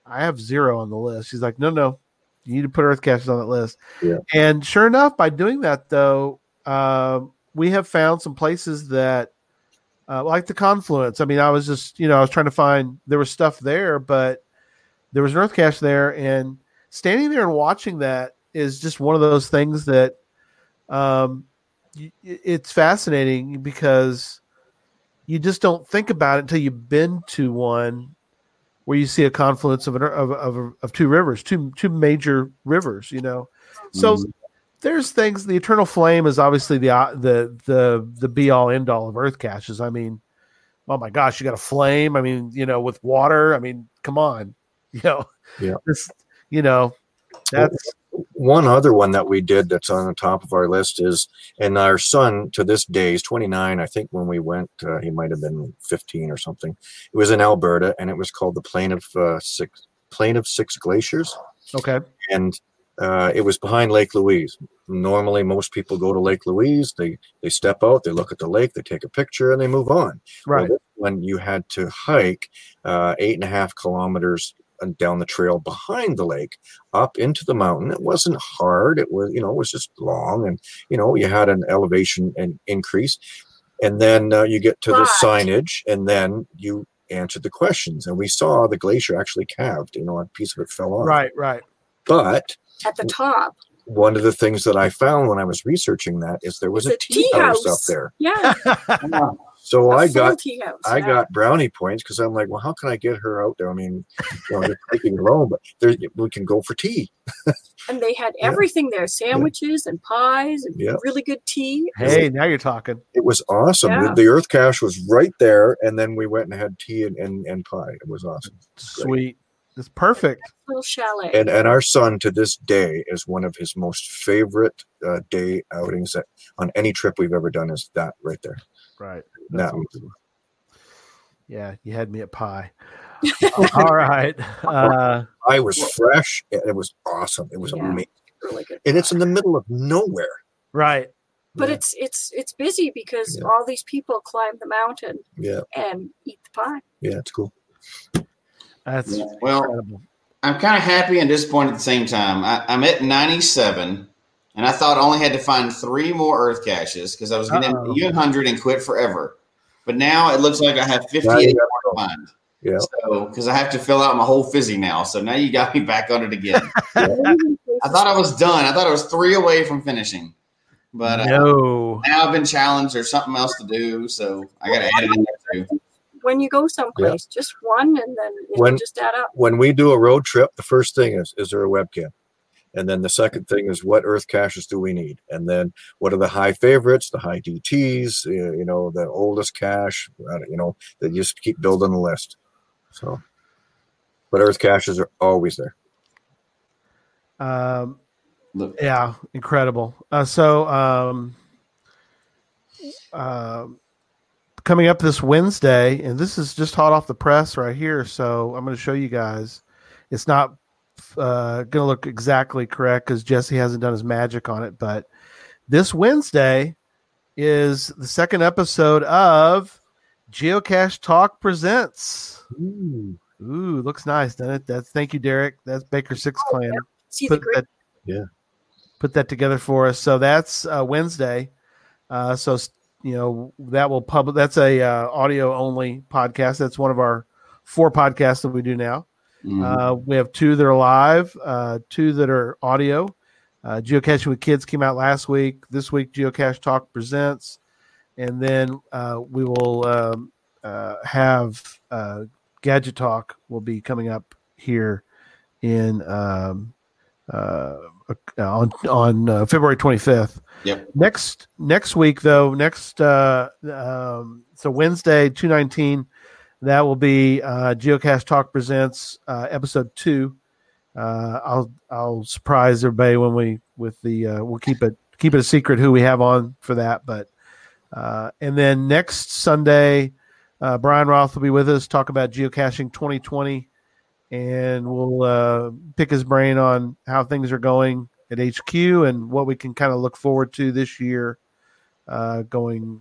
I have 0 on the list. She's like, no, you need to put Earth caches on that list. Yeah. And sure enough, by doing that, though, we have found some places that, like the confluence. I mean, I was just, I was trying to find, there was stuff there, but there was an Earth cache there, and standing there and watching that is just one of those things that it's fascinating, because you just don't think about it until you've been to one where you see a confluence of two rivers, two major rivers, So there's things. The eternal flame is obviously the be all end all of Earth caches. I mean, oh my gosh, you got a flame. I mean, with water. I mean, come on, that's. One other one that we did that's on the top of our list is, and our son to this day is 29. I think when we went, he might have been 15 or something. It was in Alberta, and it was called the Plain of Six Glaciers. Okay. And it was behind Lake Louise. Normally, most people go to Lake Louise. They step out, they look at the lake, they take a picture, and they move on. Right. Well, when you had to hike 8.5 kilometers. And down the trail behind the lake up into the mountain. It wasn't hard. It was, it was just long, and you had an elevation and increase, and then you get to the signage, and then you answered the questions, and we saw the glacier actually calved, a piece of it fell off. Right. But at the top, one of the things that I found when I was researching that is there was a tea house up there. Yeah. Wow. So I got brownie points because I'm like, well, how can I get her out there? I mean, they're taking her home, but we can go for tea. And they had everything there, sandwiches and pies and really good tea. Hey, now you're talking. It was awesome. Yeah. The Earth cache was right there, and then we went and had tea and pie. It was awesome. Sweet. It's perfect. Little chalet. And our son to this day is one of his most favorite day outings that on any trip we've ever done is that right there. Right. That awesome. Yeah, you had me at pie. All right. I was fresh. It was awesome. It was amazing. Really good. And it's in the middle of nowhere. Right. But it's busy because all these people climb the mountain and eat the pie. Yeah, it's cool. That's incredible. I'm kind of happy and disappointed at the same time. I'm at 97, and I thought I only had to find 3 more Earth caches because I was going to hit 100 and quit forever. But now it looks like I have 58 more to find. Yeah. So because I have to fill out my whole fizzy now. So now you got me back on it again. I thought I was done. I thought I was 3 away from finishing. But now I've been challenged. There's something else to do, so I got to add it in there too. When you go someplace, just one, and then it'll just add up. When we do a road trip, the first thing is there a webcam? And then the second thing is, what Earth caches do we need? And then what are the high favorites, the high DTs, the oldest cache, they just keep building the list. So, but Earth caches are always there. Yeah, incredible. Coming up this Wednesday, and this is just hot off the press right here, so I'm going to show you guys. It's not going to look exactly correct because Jesse hasn't done his magic on it, but this Wednesday is the second episode of Geocache Talk Presents. Ooh, looks nice, doesn't it? Thank you, Derek. That's Baker Six Clan. Yeah. Put that together for us. So that's Wednesday. So that will public. That's a audio only podcast. That's one of our 4 podcasts that we do now. Mm-hmm. We have 2 that are live, 2 that are audio. Geocaching with Kids came out last week. This week, Geocache Talk Presents, and then we will have Gadget Talk will be coming up here in on February 25th. Yep. Next week though, so Wednesday 2/19, that will be Geocache Talk Presents episode 2. I'll surprise everybody when we'll keep it a secret who we have on for that, but and then next Sunday, Brian Roth will be with us, talk about geocaching 2020, and we'll pick his brain on how things are going at HQ and what we can kind of look forward to this year going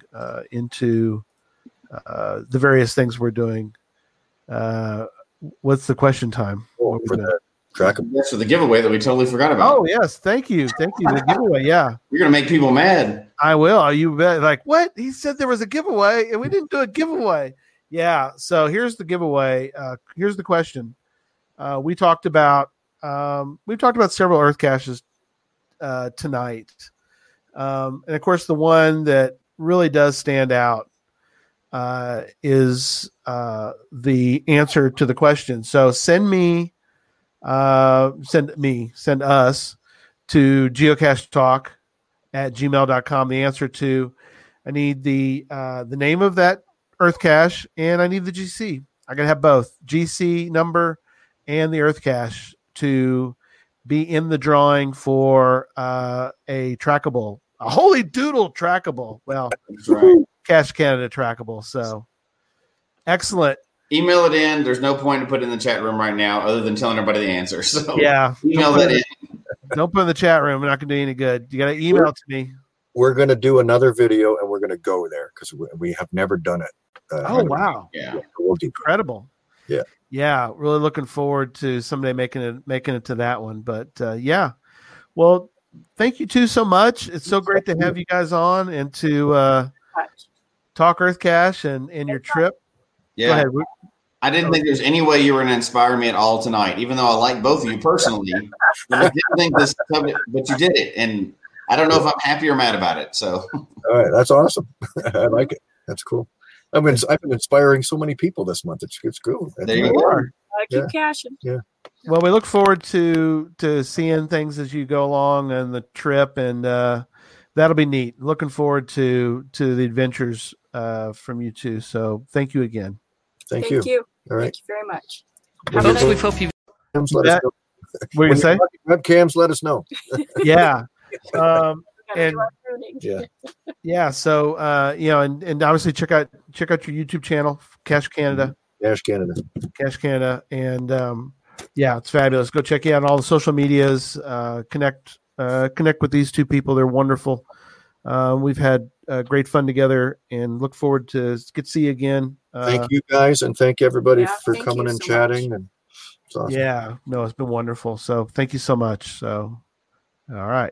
into the various things we're doing. What's the question time? Oh, for the track of so the giveaway that we totally forgot about. Oh, yes. Thank you. The giveaway, yeah. You're going to make people mad. I will. Are you like, what? He said there was a giveaway, and we didn't do a giveaway. Yeah, so here's the giveaway. Here's the question. We've talked about several Earth caches tonight, and of course the one that really does stand out is the answer to the question. So send us to geocachetalk@gmail.com. The answer to, I need the name of that Earth cache, and I need the GC. I gotta have both GC number and the Earth cache to be in the drawing for a Holy Doodle trackable. Well, that's right. Cache Canada trackable. So excellent. Email it in. There's no point to put it in the chat room right now, other than telling everybody the answer. So yeah, email that in. Don't put it in the chat room. We're not going to do any good. You got to email it to me. We're going to do another video, and we're going to go there because we have never done it. Wow! Yeah, we'll do incredible. Yeah. Really looking forward to someday making it to that one. But yeah, well, thank you two so much. It's so great to have you guys on and to talk Earth Cache and your trip. Yeah, go ahead. I didn't think there's any way you were going to inspire me at all tonight, even though I like both of you personally. But I didn't think this subject, but you did it, and I don't know if I'm happy or mad about it. So, all right, that's awesome. I like it. That's cool. I've been inspiring so many people this month. It's cool. There you are. Keep caching. Yeah. Well, we look forward to seeing things as you go along and the trip, and that'll be neat. Looking forward to the adventures from you two. So thank you again. Thank you. All right. Thank you very much. Have a nice week. Hope you. Let us know. What are you say? Webcams, let us know. Yeah. Yeah. So, and obviously check out your YouTube channel, Cache Canada. And, yeah, it's fabulous. Go check it out on all the social medias, connect with these two people. They're wonderful. We've had great fun together and look forward to get to see you again. Thank you guys. And thank everybody for coming and chatting. And it's awesome. Yeah, no, it's been wonderful. So thank you so much. So, all right,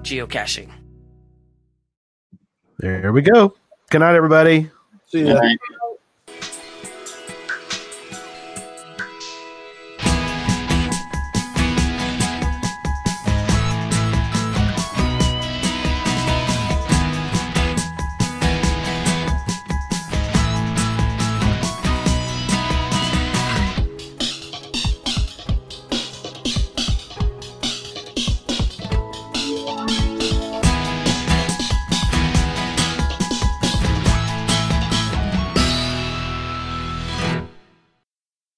geocaching. There we go. Good night, everybody. See you.